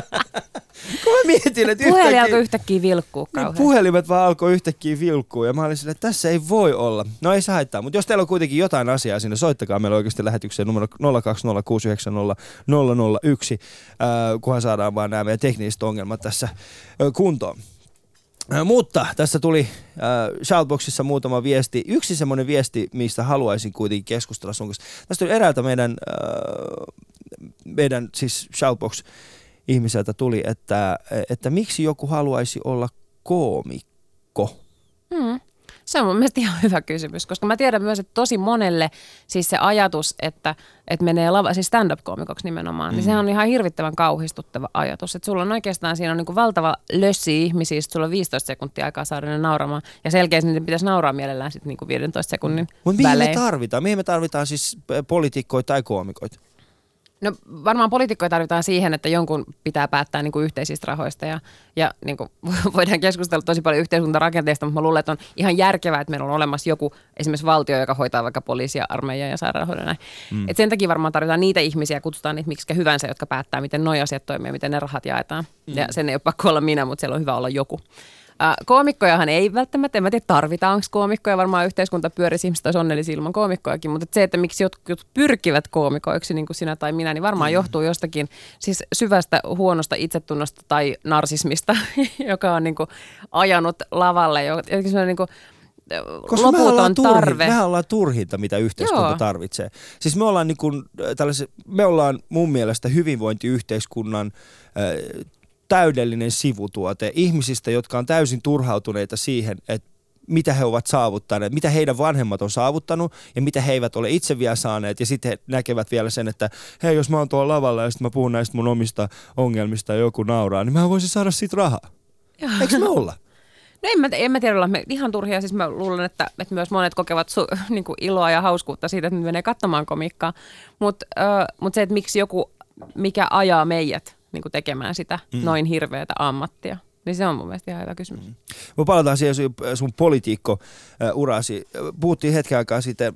Kun mä mietin, että puhelin yhtäkkiä... alkoi yhtäkkiä vilkkuu kauhean. Niin puhelimet vaan alkoi yhtäkkiä vilkkuu ja mä olin silleen, että tässä ei voi olla. No ei se haittaa, mutta jos teillä on kuitenkin jotain asiaa sinne, soittakaa meillä oikeasti lähetykseen numero nolla kaksi nolla kuusi yhdeksän nolla nolla nolla yksi, äh, kunhan saadaan vaan nämä meidän tekniset ongelmat tässä äh, kuntoon. Äh, mutta tässä tuli äh, shoutboxissa muutama viesti. Yksi semmoinen viesti, mistä haluaisin kuitenkin keskustella sun kanssa. Tästä tuli eräältä meidän, äh, meidän siis shoutbox ihmiseltä tuli, että, että miksi joku haluaisi olla koomikko? Mm. Se on mun mielestä ihan hyvä kysymys, koska mä tiedän myös, että tosi monelle siis se ajatus, että, että menee lava, siis stand-up-koomikoksi nimenomaan, mm. niin sehän on ihan hirvittävän kauhistuttava ajatus. Että sulla on oikeastaan, siinä on niin kuin valtava lössi ihmisiä, sulla on viisitoista sekuntia aikaa saada ne nauramaan, ja selkeästi niiden pitäisi nauraa mielellään sitten niin kuin viidentoista sekunnin välein. Mutta mihin me tarvitaan? Mihin me tarvitaan siis poliitikkoja tai koomikoita? No varmaan poliitikkoja tarvitaan siihen, että jonkun pitää päättää niin kuin yhteisistä rahoista ja, ja niin kuin voidaan keskustella tosi paljon yhteiskuntarakenteista, mutta mä luulen, että on ihan järkevää, että meillä on olemassa joku esimerkiksi valtio, joka hoitaa vaikka poliisia, armeijaa ja sairaanhoidon näin. Mm. Et sen takia varmaan tarvitaan niitä ihmisiä, kutsutaan niitä miksikä hyvänsä, jotka päättää, miten nuo asiat toimii, miten ne rahat jaetaan. Mm. Ja sen ei ole pakko olla minä, mutta siellä on hyvä olla joku. Äh, koomikkojahan ei välttämättä, en mä tiedä tarvitaanko koomikkoja, varmaan yhteiskunta pyörisi, ihmiset olisi onnellisia ilman koomikkojakin, mutta se, että miksi jotkut pyrkivät koomikoiksi, niin kuin sinä tai minä, niin varmaan mm. johtuu jostakin siis syvästä huonosta itsetunnosta tai narsismista, joka on niin kuin ajanut lavalle, jotenkin sellainen niin kuin loputon tarve. Mehän ollaan turhinta, mitä yhteiskunta Joo. tarvitsee. Siis me ollaan, niin kuin, me ollaan mun mielestä hyvinvointiyhteiskunnan äh, täydellinen sivutuote ihmisistä, jotka on täysin turhautuneita siihen, että mitä he ovat saavuttaneet, mitä heidän vanhemmat on saavuttanut ja mitä he eivät ole itse vielä saaneet. Ja sitten he näkevät vielä sen, että hei, jos mä oon tuolla lavalla ja sitten mä puhun näistä mun omista ongelmista ja joku nauraa, niin mä voisin saada siitä rahaa. Joo. Eikö me olla? No en mä, en mä tiedä, ollaan me ihan turhia. Siis mä luulen, että, että myös monet kokevat su, niin kuin iloa ja hauskuutta siitä, että me menee katsomaan komikkaa. Mutta äh, mut se, että miksi joku, mikä ajaa meidät niin kuin tekemään sitä mm. noin hirveätä ammattia. Niin se on mun mielestä ihan hyvä kysymys. Mm. Me palataan siihen sun, sun politiikko-urasi. Puhuttiin hetken aikaa sitten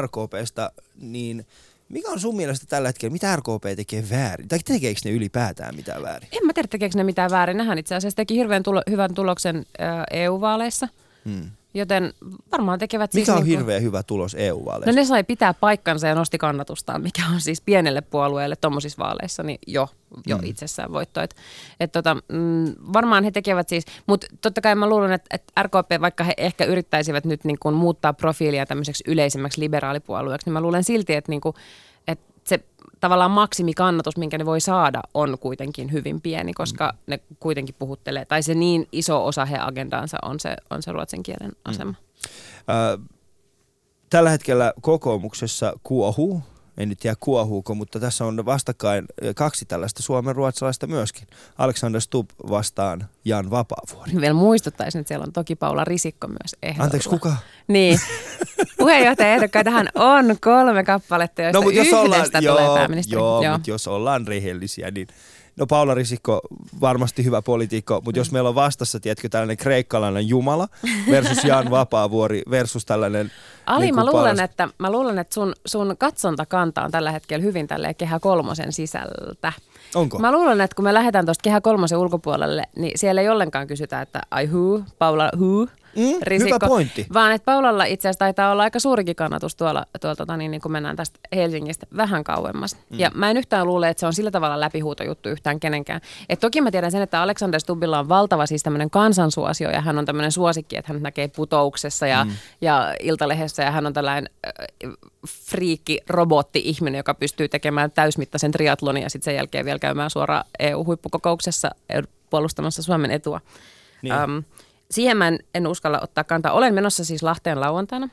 R K P:stä, niin mikä on sun mielestä tällä hetkellä, mitä R K P tekee väärin? Tai tekeekö ne ylipäätään mitään väärin? En mä tiedä, tekeekö ne mitään väärin. Nähän itse asiassa teki hirveän tulo, hyvän tuloksen E U-vaaleissa. Mm. Joten varmaan tekevät... Mikä siis on niin kuin... hirveän hyvä tulos E U-vaaleissa? No ne sai pitää paikkansa ja nosti kannatustaan, mikä on siis pienelle puolueelle tuommoisissa vaaleissa, niin jo, jo mm. itsessään voitto. Et, et tota, mm, varmaan he tekevät siis, mutta totta kai mä luulen, että et R K P, vaikka he ehkä yrittäisivät nyt niin kuin muuttaa profiilia tämmöiseksi yleisemmäksi liberaalipuolueeksi, niin mä luulen silti, että niinku, et se tavallaan maksimikannatus, minkä ne voi saada, on kuitenkin hyvin pieni, koska mm. ne kuitenkin puhuttelee, tai se niin iso osa heidän agendaansa on se, on se ruotsin kielen asema. Mm. Äh, tällä hetkellä kokoomuksessa kuohuu, en nyt tiedä kuohuuko, mutta tässä on vastakkain kaksi tällaista suomenruotsalaista myöskin. Alexander Stubb vastaan Jan Vapaavuori. Vielä muistuttaisin, että siellä on toki Paula Risikko myös ehdolla. Anteeksi, kuka? Niin. Puheenjohtajaehdokkaitahan on kolme kappaletta, joista no, yhdestä ollaan, tulee joo, pääministeri. Joo, joo, mutta jos ollaan rehellisiä, niin... No Paula Risikko, varmasti hyvä poliitikko, mutta mm. jos meillä on vastassa, tiedätkö, tällainen kreikkalainen jumala versus Jan Vapaavuori versus tällainen... Ali, niin mä, luulen, että, mä luulen, että sun, sun katsontakanta on tällä hetkellä hyvin tälleen Kehä kolmosen sisältä. Onko? Mä luulen, että kun me lähdetään tuosta Kehä kolmosen ulkopuolelle, niin siellä ei ollenkaan kysytä, että ai who, Paula who, mm, Risikko. Hyvä pointti. Vaan että Paulalla itse asiassa taitaa olla aika suurikin kannatus tuolla, tuolla tota, niin, niin kun mennään tästä Helsingistä vähän kauemmas. Mm. Ja mä en yhtään luule, että se on sillä tavalla läpihuutojuttu yhtään kenenkään. Et toki mä tiedän sen, että Alexander Stubbilla on valtava siis tämmöinen kansansuosio ja hän on tämmöinen suosikki, että hän näkee Putouksessa ja, mm. ja Iltalehdessä. Ja hän on tällainen friikki robotti-ihminen, joka pystyy tekemään täysmittaisen triatloni ja sitten sen jälkeen vielä käymään suoraan E U-huippukokouksessa puolustamassa Suomen etua. Niin. Öm, siihen mä en, en uskalla ottaa kantaa. Olen menossa siis Lahteen lauantaina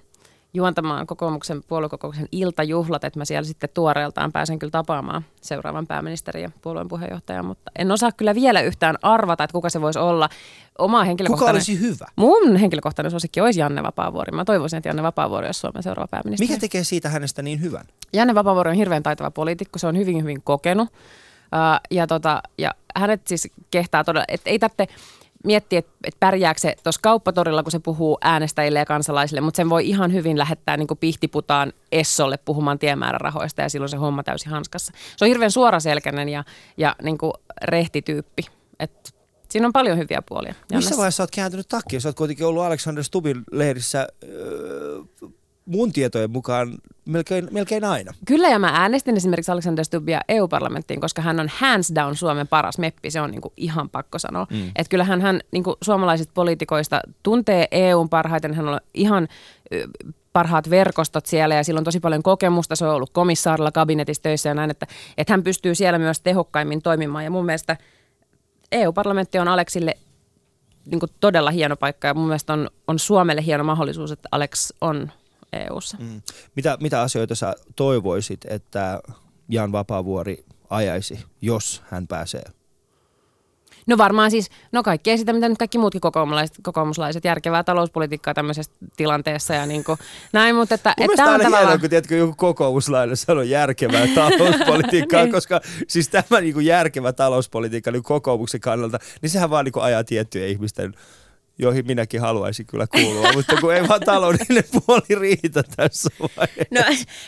juontamaan kokoomuksen puoluekokouksen iltajuhlat, että mä siellä sitten tuoreeltaan pääsen kyllä tapaamaan seuraavan pääministerin ja puolueen puheenjohtajan, mutta en osaa kyllä vielä yhtään arvata, että kuka se voisi olla. Oma henkilökohtainen... Kuka olisi hyvä? Mun henkilökohtainen suosikki olisi Janne Vapaavuori. Mä toivoisin, että Janne Vapaavuori olisi Suomen seuraava pääministeri. Mikä tekee siitä hänestä niin hyvän? Janne Vapaavuori on hirveän taitava poliitikko, se on hyvin hyvin kokenut ja, tota, ja hänet siis kehtaa todella, että ei tarvitse... miettii, että et pärjääkö se tuossa kauppatorilla, kun se puhuu äänestäjille ja kansalaisille, mutta sen voi ihan hyvin lähettää niin kuin Pihtiputaan Essolle puhumaan tiemäärärahoista ja silloin se homma täysin hanskassa. Se on hirveän suoraselkäinen ja, ja niin kuin rehti tyyppi. Et siinä on paljon hyviä puolia. Missä Jannessa? Vaiheessa olet kääntynyt takia? Sä oot kuitenkin ollut Alexander Stubbin lehdissä öö, mun tietojen mukaan melkein, melkein aina. Kyllä, ja mä äänestin esimerkiksi Alexander Stubbia E U-parlamenttiin, koska hän on hands down Suomen paras meppi. Se on niinku ihan pakko sanoa. Mm. Että kyllähän hän niinku suomalaisista poliitikoista tuntee E U:n parhaiten. Hän on ihan parhaat verkostot siellä ja sillä on tosi paljon kokemusta. Se on ollut komissaarilla kabinetissa töissä ja näin, että et hän pystyy siellä myös tehokkaimmin toimimaan. Ja mun mielestä E U-parlamentti on Alexille niin kuin todella hieno paikka ja mun mielestä on, on Suomelle hieno mahdollisuus, että Alex on E U:ssa. Mm. Mitä, mitä asioita sä toivoisit, että Jan Vapaavuori ajaisi, jos hän pääsee? No varmaan siis, no kaikkea sitä, mitä nyt kaikki muutkin kokoomuslaiset, kokoomuslaiset järkevää talouspolitiikkaa tämmöisessä tilanteessa ja niin kuin näin, mutta että mun mielestä aina tavallaan hienoa, kun tiedätkö, joku kokoomuslainen sanoo järkevää talouspolitiikkaa, niin. Koska siis tämä niin kuin järkevä talouspolitiikka niin kokoomuksen kannalta, niin sehän vaan niin kuin ajaa tiettyjä ihmisten, joihin minäkin haluaisin kyllä kuulua, mutta kun ei vaan taloudellinen puoli riitä tässä vaiheessa.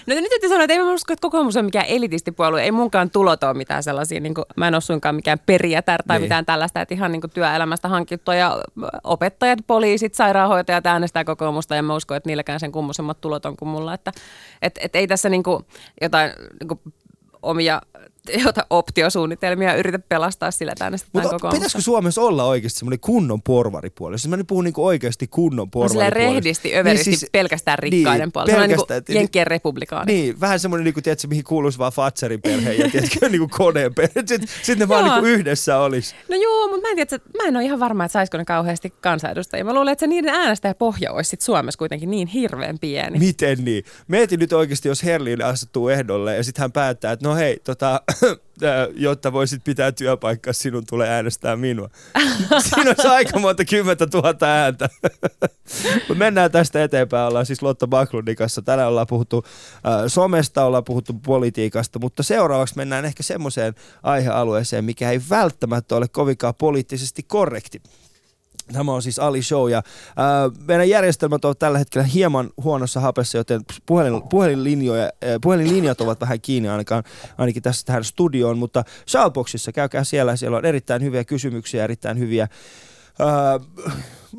No, no nyt täytyy sanoa, että ei mä usko, että kokoomus on mikään elitistipuolue. Ei munkaan tulot ole mitään sellaisia, niin kuin, mä en ole suinkaan mikään perijätär tai niin. Mitään tällaista, että ihan niin kuin työelämästä hankittuja opettajat, poliisit, sairaanhoitajat äänestää kokoomusta ja mä uskon, että niilläkään sen kummoisemmat tulot on kuin mulla. Että et, et ei tässä niin kuin jotain niin kuin omia jota optiosuunnitelmia yritä pelastaa sillä, että äänestetään kokoomusta. Mutta pitäisikö Suomessa olla oikeasti semmoinen kunnon porvaripuoli? Siis mä nyt puhun niinku oikeasti kunnon porvaripuoli. No silleen rehdisti, överisti, niin siis, pelkästään rikkaiden niin, puoli. Pelkästään. Semmoinen niinku jenkkien republikaani. Niin, vähän semmoinen, niinku, tiedätkö, mihin kuuluisi vaan Fatserin perheen ja tiedätkö, niinku koneen perheen. Sitten sit ne vaan niinku yhdessä olisi. No joo, mutta mä en tiedä, mä en ole ihan varma, että saisiko ne kauheasti kansanedustajia. Mä luulen, että se niiden äänestäjäpohja olisi sit Suomessa kuitenkin niin hirveän pieni. Miten niin? Mietin nyt oikeasti, jos Herlin asettuu ehdolle ja sitten hän päättää, että no hei, tota, jotta voisit pitää työpaikkaa, sinun tulee äänestää minua. Siinä olisi aika monta kymmentä tuhatta ääntä. Mennään tästä eteenpäin. Ollaan siis Lotta Backlundin kanssa. Tänään ollaan puhuttu somesta, ollaan puhuttu politiikasta, mutta seuraavaksi mennään ehkä semmoiseen aihealueeseen, mikä ei välttämättä ole kovinkaan poliittisesti korrekti. Tämä on siis Ali Show ja ää, meidän järjestelmät ovat tällä hetkellä hieman huonossa hapessa, joten puhelin, puhelinlinjoja, ää, puhelinlinjat ovat vähän kiinni ainakaan, ainakin tässä tähän studioon, mutta Shoutboxissa käykää siellä, siellä on erittäin hyviä kysymyksiä, erittäin hyviä ää,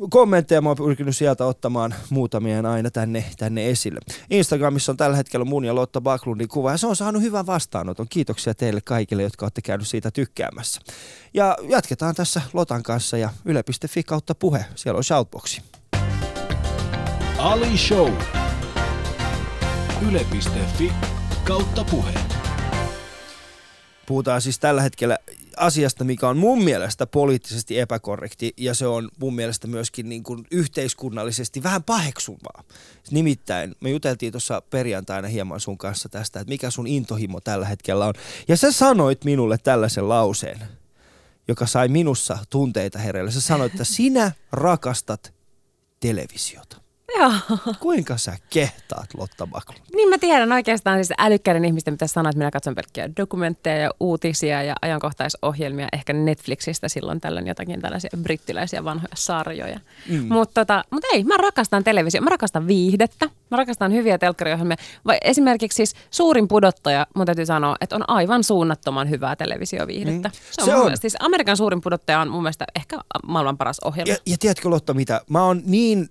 kommentteja, mä oon pyrkinyt sieltä ottamaan muutamia aina tänne, tänne esille. Instagramissa on tällä hetkellä mun ja Lotta Backlundin kuva ja se on saanut hyvän vastaanoton. Kiitoksia teille kaikille, jotka olette käyneet siitä tykkäämässä. Ja jatketaan tässä Lotan kanssa ja yle piste fi kautta puhe. Siellä on Shoutboxi. Ali Show. yle piste fi kautta puhe. Puhutaan siis tällä hetkellä asiasta, mikä on mun mielestä poliittisesti epäkorrekti ja se on mun mielestä myöskin niin kuin yhteiskunnallisesti vähän paheksuvaa. Nimittäin me juteltiin tuossa perjantaina hieman sun kanssa tästä, että mikä sun intohimo tällä hetkellä on. Ja sä sanoit minulle tällaisen lauseen, joka sai minussa tunteita hereille. Sä sanoit, että sinä rakastat televisiota. Joo. Kuinka sä kehtaat, Lotta Backlund? Niin mä tiedän oikeastaan siis älykkäiden ihmisten pitäisi sanoa, että minä katson pelkkiä dokumentteja ja uutisia ja ajankohtaisohjelmia. Ehkä Netflixistä silloin tällöin jotakin tällaisia brittiläisiä vanhoja sarjoja. Mm. Mutta tota, mut ei, mä rakastan televisiota, mä rakastan viihdettä, mä rakastan hyviä telkkariohjelmia. Vai esimerkiksi siis suurin pudottaja, mun täytyy sanoa, että on aivan suunnattoman hyvää televisioviihdettä. Mm. Se on, se on. Mielestä, siis Amerikan suurin pudottaja on mun mielestä ehkä maailman paras ohjelma. Ja, ja tiedätkö Lotta mitä, mä oon niin...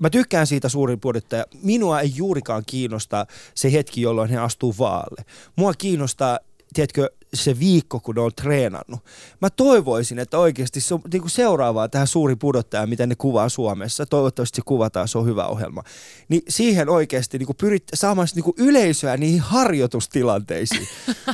Mä tykkään siitä suurin pudottaja. Minua ei juurikaan kiinnosta se hetki, jolloin he astuu vaalle. Mua kiinnostaa, tiedätkö, se viikko, kun ne on treenannut. Mä toivoisin, että oikeasti se on niin kuin seuraavaa tähän suurin pudottaja, miten ne kuvaa Suomessa. Toivottavasti se kuvataan, se on hyvä ohjelma. Niin siihen oikeasti niin kuin pyrit saamaan niin kuin yleisöä niihin harjoitustilanteisiin.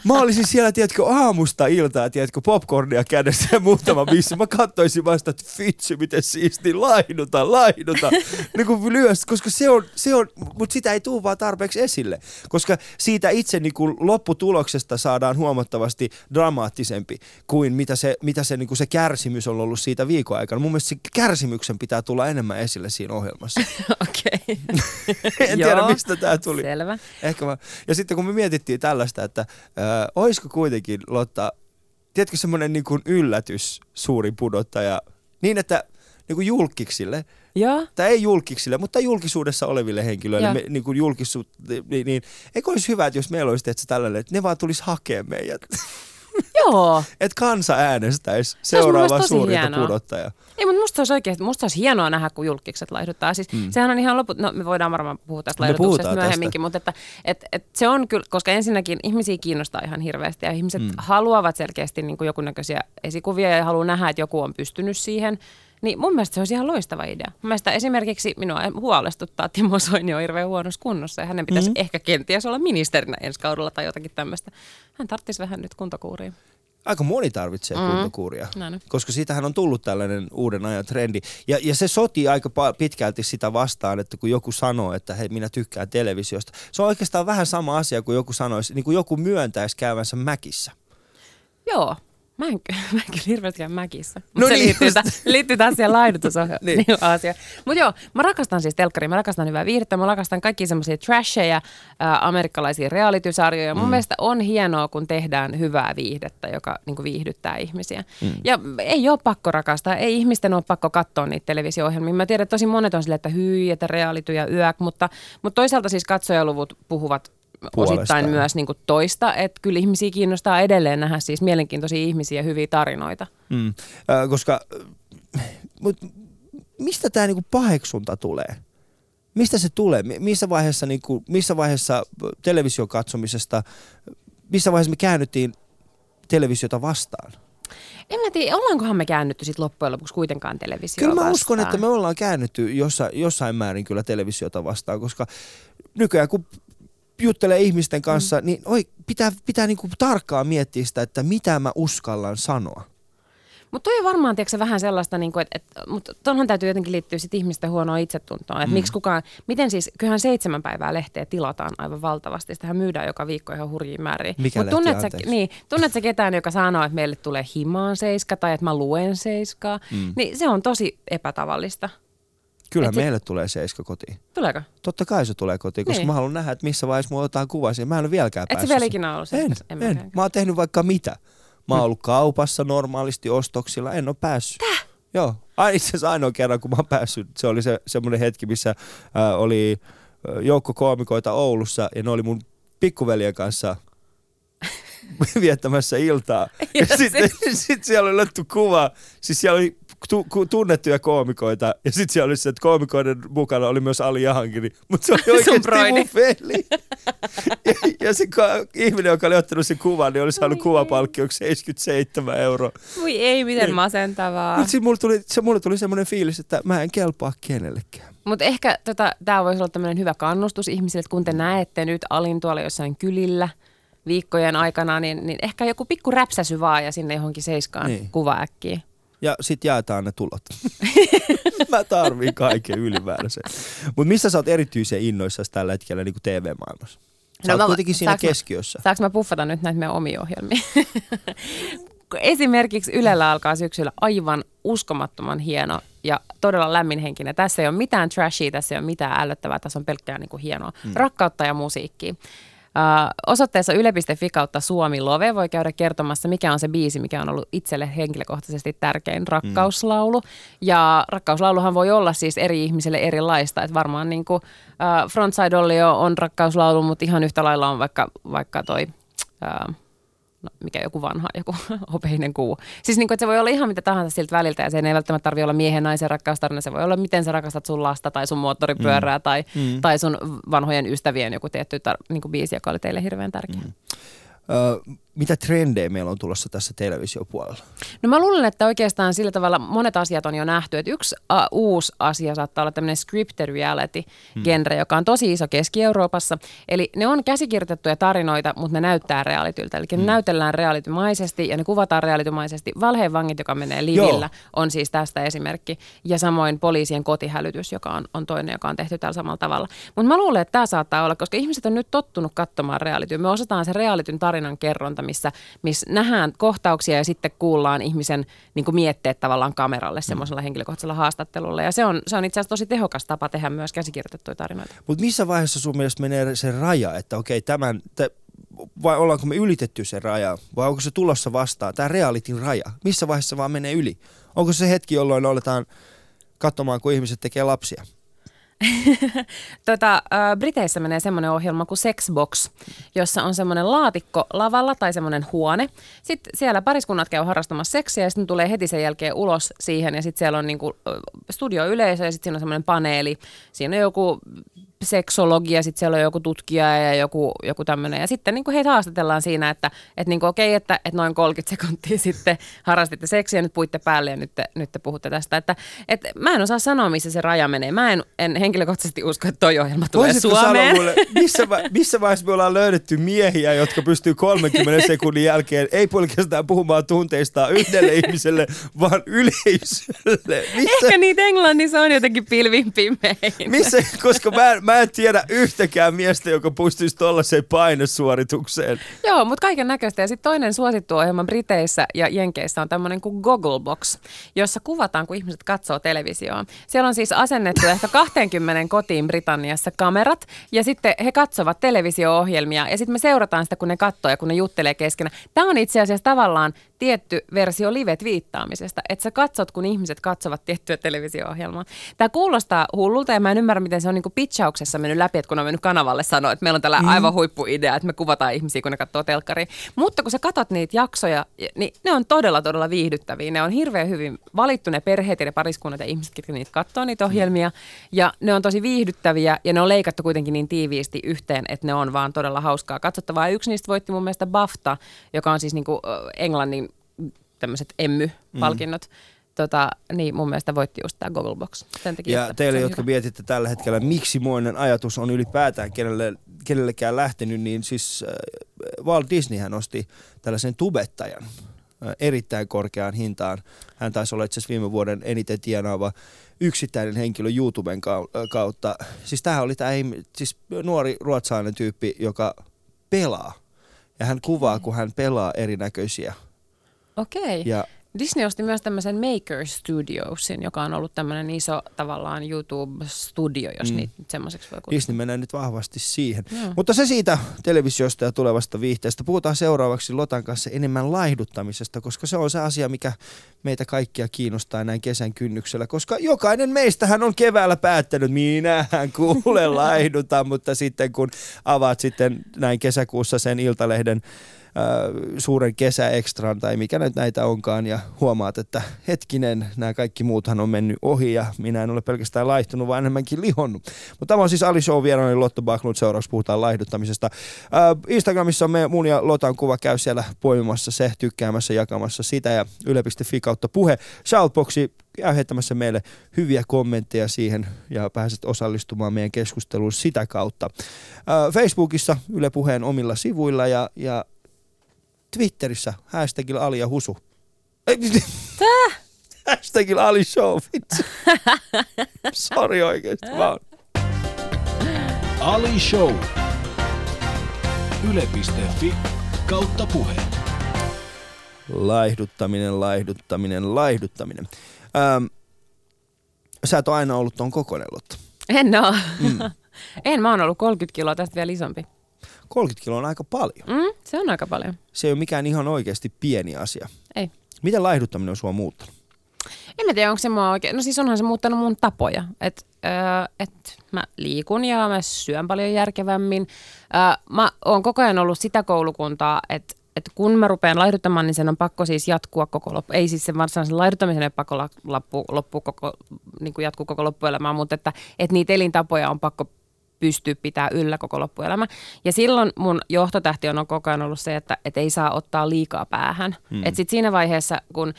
Mä olisin siellä, tiedätkö, aamusta iltaa, tiedätkö, popcornia kädessä ja muutama vissi. Mä katsoisin vasta, että vitsi, miten siisti, laihduta, laihduta. Niin kuin lyöstä, koska se on, se on, mutta sitä ei tule vaan tarpeeksi esille. Koska siitä itse niin kuin lopputuloksesta saadaan huomattavasti dramaattisempi kuin mitä se, mitä se, niin kuin se kärsimys on ollut siitä viikon aikana. Mun mielestä se kärsimyksen pitää tulla enemmän esille siinä ohjelmassa. Okei. En tiedä, joo, mistä tää tuli. Selvä. Ehkä mä... Ja sitten kun me mietittiin tällaista, että äh, olisiko kuitenkin, Lotta, tiedätkö semmoinen niin kuin yllätys suuri pudottaja, Niin, että niin kuin julkiksille. Ja? Tämä ei julkiksille, mutta julkisuudessa oleville henkilöille, me, niin kuin julkisuut, niin, niin eikö olisi hyvä, että jos meillä olisi tehty tällainen, että ne vaan tulisi hakemaan meidät. Joo. Että kansa äänestäisi seuraavaa suurinta hienoa. Pudottajaa. Ei, mutta musta olisi oikeasti, musta olisi hienoa nähdä, kun julkikset laihduttaa. Siis mm. sehän on ihan loput, no me voidaan varmaan puhua tästä laihdutuksesta myöhemminkin, tästä. Mutta että, et, et se on kyllä, koska ensinnäkin ihmisiä kiinnostaa ihan hirveästi ja ihmiset mm. haluavat selkeästi niin kuin jokunnäköisiä esikuvia ja haluaa nähdä, että joku on pystynyt siihen. Niin mun mielestä se olisi ihan loistava idea. Mun mielestä esimerkiksi minua huolestuttaa, Timo Soini on hirveän huonossa kunnossa ja hänen pitäisi mm-hmm. ehkä kenties olla ministerinä ensi kaudella tai jotakin tämmöistä. Hän tarvitsisi vähän nyt kuntokuuria. Aika moni tarvitsee mm-hmm. kuntokuuria, Näin. koska siitähän on tullut tällainen uuden ajan trendi. Ja, ja se sotii aika pitkälti sitä vastaan, että kun joku sanoo, että hei, minä tykkään televisiosta. Se on oikeastaan vähän sama asia kuin joku sanoisi, niin kuin joku myöntäisi käyvänsä mäkissä. Joo. Mä en, mä en kyllä hirveästi käy mäkissä, mutta no se niin, liittyy, täs, liittyy taas siihen laihdutusohjelmaan niin. niin asiaan. Mutta joo, mä rakastan siis telkkaria, mä rakastan hyvää viihdettä, mä rakastan kaikkia semmoisia trasheja, ää, amerikkalaisia reality-sarjoja. Mun mm. mielestä on hienoa, kun tehdään hyvää viihdettä, joka niin kuin viihdyttää ihmisiä. Mm. Ja ei ole pakko rakastaa, ei ihmisten ole pakko katsoa niitä televisio-ohjelmia. Mä tiedän, että tosi monet on silleen, että hyi, että reality ja yäk, mutta, mutta toisaalta siis katsojaluvut puhuvat puolestaan. Osittain myös niin kuin toista, että kyllä ihmisiä kiinnostaa edelleen nähdä siis mielenkiintoisia ihmisiä ja hyviä tarinoita. Mm. Äh, koska, mut mistä tämä niin kuin paheksunta tulee? Mistä se tulee? Missä vaiheessa, niin kuin, missä vaiheessa television katsomisesta, missä vaiheessa me käännyttiin televisiota vastaan? En mä tiedä, ollaankohan me käännytty sit loppujen lopuksi kuitenkaan televisiota vastaan? Kyllä mä uskon, että me ollaan käännytty jossain, jossain määrin kyllä televisiota vastaan, koska nykyään kun juttelee ihmisten kanssa, mm. niin oi, pitää, pitää niinku tarkkaan miettiä sitä, että mitä mä uskallan sanoa. Mutta toi on varmaan, tiedätkö, vähän sellaista, niinku, että et, mutta tuohon täytyy jotenkin liittyä sit ihmisten huonoa itsetuntoon. Että mm. miksi kukaan, miten siis, kyllähän seitsemän päivää lehteä tilataan aivan valtavasti. Sitähän myydään joka viikko ihan hurjiin määriin. Mikä Mut tunnet sä, niin, tunnet sä ketään, joka sanoo, että meille tulee himaan Seiska tai että mä luen Seiskaa? Mm. Niin se on tosi epätavallista. Kyllä et meille sit tulee Seiska kotiin. Tuleeko? Totta kai se tulee kotiin, koska niin. mä haluan nähdä, että missä vaiheessa mua otetaan kuva siihen. Mä en ole vieläkään päässyt. Et sä vielä ikinä ollut Seiskassa? En, en. en. Mä oon tehnyt vaikka mitä. Mä oon ollut kaupassa normaalisti ostoksilla, en ole päässyt. Täh? Joo. Itse asiassa ainoa kerran, kun mä oon päässyt, se oli se, semmoinen hetki, missä äh, oli joukko koomikoita Oulussa ja ne oli mun pikkuveljen kanssa viettämässä iltaa. Ja sitten sit siellä oli lötty kuva. Siis siellä oli Tu- ku- tunnettuja koomikoita. Ja sit siellä oli se, että koomikoiden mukana oli myös Ali Jahankiri. Mutta se oli oikeasti mun veli. Ja, ja se ko- ihminen, joka oli ottanut sen kuvan, niin oli saanut kuvapalkkioksi seitsemänkymmentäseitsemän euroa. Voi ei, miten masentavaa. Mutta siis mulle tuli, se, mulle tuli semmoinen fiilis, että mä en kelpaa kenellekään. Mutta ehkä tota, tää voisi olla tämmöinen hyvä kannustus ihmisille, että kun te näette nyt Alin tuolla jossain kylillä viikkojen aikana, niin, niin ehkä joku pikku räpsäsy vaan ja sinne johonkin Seiskaan niin. kuva äkkiä. Ja sit jaetaan ne tulot. Mä tarviin kaiken ylimääräisen. Mut mistä sä oot erityisen innoissasi tällä hetkellä niin kuin T V-maailmassa? Sä no, oot kuitenkin mä, siinä saaks keskiössä. Mä, saaks mä puffata nyt näitä meidän omia ohjelmia? Esimerkiksi Ylellä alkaa syksyllä aivan uskomattoman hieno ja todella lämminhenkinen. Tässä ei ole mitään trashia, tässä ei ole mitään ällöttävää, tässä on pelkkää niin kuin hienoa. Hmm. Rakkautta ja musiikkia. Uh, osoitteessa yle piste fi kautta Suomi Love voi käydä kertomassa, mikä on se biisi, mikä on ollut itselle henkilökohtaisesti tärkein rakkauslaulu. Mm. Ja rakkauslauluhan voi olla siis eri ihmisille erilaista. Et varmaan niinku, uh, Frontside Olli on rakkauslaulu, mutta ihan yhtä lailla on vaikka, vaikka toi, uh, no, mikä joku vanha, joku opeinen kuu. Siis niinku, että se voi olla ihan mitä tahansa siltä väliltä ja sen ei välttämättä tarvitse olla miehen naisen rakkaustarina. Se voi olla, miten sä rakastat sun lasta tai sun moottoripyörää mm. Tai, mm. tai sun vanhojen ystävien joku tietty tar- niinku biisi, joka oli teille hirveän tärkeä. Mm. Ö, mitä trendejä meillä on tulossa tässä televisiopuolella? No mä luulen, että oikeastaan sillä tavalla monet asiat on jo nähty. Että yksi a, uusi asia saattaa olla tämmöinen scripted reality-genre, hmm. joka on tosi iso Keski-Euroopassa. Eli ne on käsikirjoitettuja tarinoita, mutta ne näyttää realityiltä. Eli hmm. ne näytellään realitymaisesti ja ne kuvataan realitymaisesti. Valheenvangit, joka menee livillä, Joo. on siis tästä esimerkki. Ja samoin poliisien kotihälytys, joka on, on toinen, joka on tehty tällä samalla tavalla. Mutta mä luulen, että tämä saattaa olla, koska ihmiset on nyt tottunut katsomaan realityä. Me osataan se realityn tarinan kerronta, missä, missä nähdään kohtauksia ja sitten kuullaan ihmisen niin kuin mietteet tavallaan kameralle semmoisella henkilökohtaisella haastattelulla. Ja se on, se on itse asiassa tosi tehokas tapa tehdä myös käsikirjoitettuja tarinoita. Mutta missä vaiheessa sun mielestä menee se raja, että okei, tämän, t- vai ollaanko me ylitetty sen raja, vai onko se tulossa vastaan, tämä realitin raja, missä vaiheessa vaan menee yli? Onko se hetki, jolloin aletaan katsomaan, kun ihmiset tekee lapsia? tota, äh, Briteissä menee semmoinen ohjelma kuin Sexbox, jossa on semmoinen laatikko lavalla tai semmoinen huone. Sitten siellä pariskunnat käy harrastamassa seksiä ja sitten tulee heti sen jälkeen ulos siihen ja sitten siellä on niinku studioyleisö ja sitten siinä on semmoinen paneeli. Siinä on joku seksologi ja sitten siellä on joku tutkija ja joku, joku tämmöinen. Ja sitten niinku heitä haastatellaan siinä, että et niinku okei, okay, että et noin kolmekymmentä sekuntia sitten harrastitte seksiä, nyt puitte päälle ja nyt te, nyt te puhutte tästä. Että, et mä en osaa sanoa, missä se raja menee. Mä en, en henkilökohtaisesti usko, että toi ohjelma tulee voisitko Suomeen. Mulle, missä, missä vaiheessa me ollaan löydetty miehiä, jotka pystyy kolmenkymmenen sekunnin jälkeen ei pelkästään puhumaan tunteistaan yhdelle ihmiselle, vaan yleisölle. Missä? Ehkä niitä Englannissa on jotenkin pilvin pimein. Missä, koska mä, mä en tiedä yhtäkään miestä, joka pystyisi tollaiseen painosuoritukseen. Joo, mutta kaiken näköistä. Ja sitten toinen suosittu ohjelma Briteissä ja Jenkeissä on tämmöinen kuin Gogglebox, jossa kuvataan, kun ihmiset katsoo televisioon. Siellä on siis asennettu ehkä kaksikymmentä kotiin Britanniassa kamerat ja sitten he katsovat televisio-ohjelmia ja sitten me seurataan sitä, kun ne katsoo ja kun ne juttelee keskenään. Tämä on itse asiassa tavallaan tietty versio live-twiittaamisesta, että sä katsot, kun ihmiset katsovat tiettyä televisio-ohjelmaa. Tämä kuulostaa hullulta ja mä en ymmärrä, miten se on niinku pitchauksessa mennyt läpi, että kun on mennyt kanavalle sanoa, että meillä on tällä aivan huippuidea, että me kuvataan ihmisiä, kun ne katsoo telkkariin. Mutta kun sä katsot niitä jaksoja, niin ne on todella, todella viihdyttäviä. Ne on hirveän hyvin valittu ne perheet ja ne pariskunnat ja ihmiset, ketkä niitä katsoo niitä ohjelmia. Ja ne on tosi viihdyttäviä ja ne on leikattu kuitenkin niin tiiviisti yhteen, että ne on vaan todella hauskaa katsottavaa. Yksi niistä voitti mun mielestä BAFTA, joka on siis niinku Englannin tämmöiset emmy-palkinnot. Mm. Tota, niin mun mielestä voitti just tämä Gogglebox. Sen takia, ja teille, jotka hyvä. Mietitte tällä hetkellä, miksi moinen ajatus on ylipäätään kenelle, kenellekään lähtenyt, niin siis äh, Walt Disneyhän osti tällaisen tubettajan äh, erittäin korkeaan hintaan. Hän taisi olla itse asiassa viime vuoden eniten tienaava yksittäinen henkilö YouTuben kautta. Siis tämähän oli tämä siis nuori ruotsalainen tyyppi, joka pelaa. Ja hän kuvaa, kun hän pelaa erinäköisiä. Okei. Ja Disney osti myös tämmöisen Maker Studiosin, joka on ollut tämmöinen iso tavallaan YouTube-studio, jos mm. niitä semmoiseksi voi kutsua. Disney menee nyt vahvasti siihen. No. Mutta se siitä televisiosta ja tulevasta viihteestä. Puhutaan seuraavaksi Lotan kanssa enemmän laihduttamisesta, koska se on se asia, mikä meitä kaikkia kiinnostaa näin kesän kynnyksellä. Koska jokainen meistähän on keväällä päättänyt, minähän kuule laihdutan, mutta sitten kun avaat sitten näin kesäkuussa sen Iltalehden suuren kesäekstran tai mikä nyt näitä onkaan ja huomaat, että hetkinen, nämä kaikki muuthan on mennyt ohi ja minä en ole pelkästään laihtunut, vaan enemmänkin lihonnut. Mutta tämä on siis Ali Show vieraani niin Lotta Backlund, seuraavaksi puhutaan laihduttamisesta. Äh, Instagramissa me, mun ja Lotan kuva käy siellä poimimassa se, tykkäämässä, jakamassa sitä ja yle piste fi kautta puhe. Shoutboxi käy heittämässä meille hyviä kommentteja siihen ja pääset osallistumaan meidän keskusteluun sitä kautta. Äh, Facebookissa Yle Puheen omilla sivuilla ja, ja Twitterissä hashtagilla Ali ja Husu. Tää? Hashtagilla Ali Show, vitsi. Sori oikeesti vaan. Ali Show. yle piste fi kautta puhe. Laihduttaminen, laihduttaminen, laihduttaminen. Öm, sä et ole aina ollut ton kokoinen, Lotta. En oo. Mm. En, mä oon ollut kolmekymmentä kiloa, tästä vielä isompi. kolmekymmentä kiloa on aika paljon. Mm, se on aika paljon. Se ei ole mikään ihan oikeasti pieni asia. Ei. Miten laihduttaminen on sua muuttanut? En mä tiedä, onko se mua oikein. No siis onhan se muuttanut mun tapoja. Että äh, et mä liikun ja mä syön paljon järkevämmin. Äh, mä oon koko ajan ollut sitä koulukuntaa, että et kun mä rupean laihduttamaan, niin sen on pakko siis jatkua koko loppu. Ei siis sen varsinaisen laihduttamisen ei pakko la- lappu, loppu koko, niin kuin jatkuu koko loppuelämää, mutta että et niitä elintapoja on pakko pystyy pitää yllä koko loppuelämä. Ja silloin mun johtotähti on koko ajan ollut se, että et ei saa ottaa liikaa päähän. Mm. Että sitten siinä vaiheessa, kun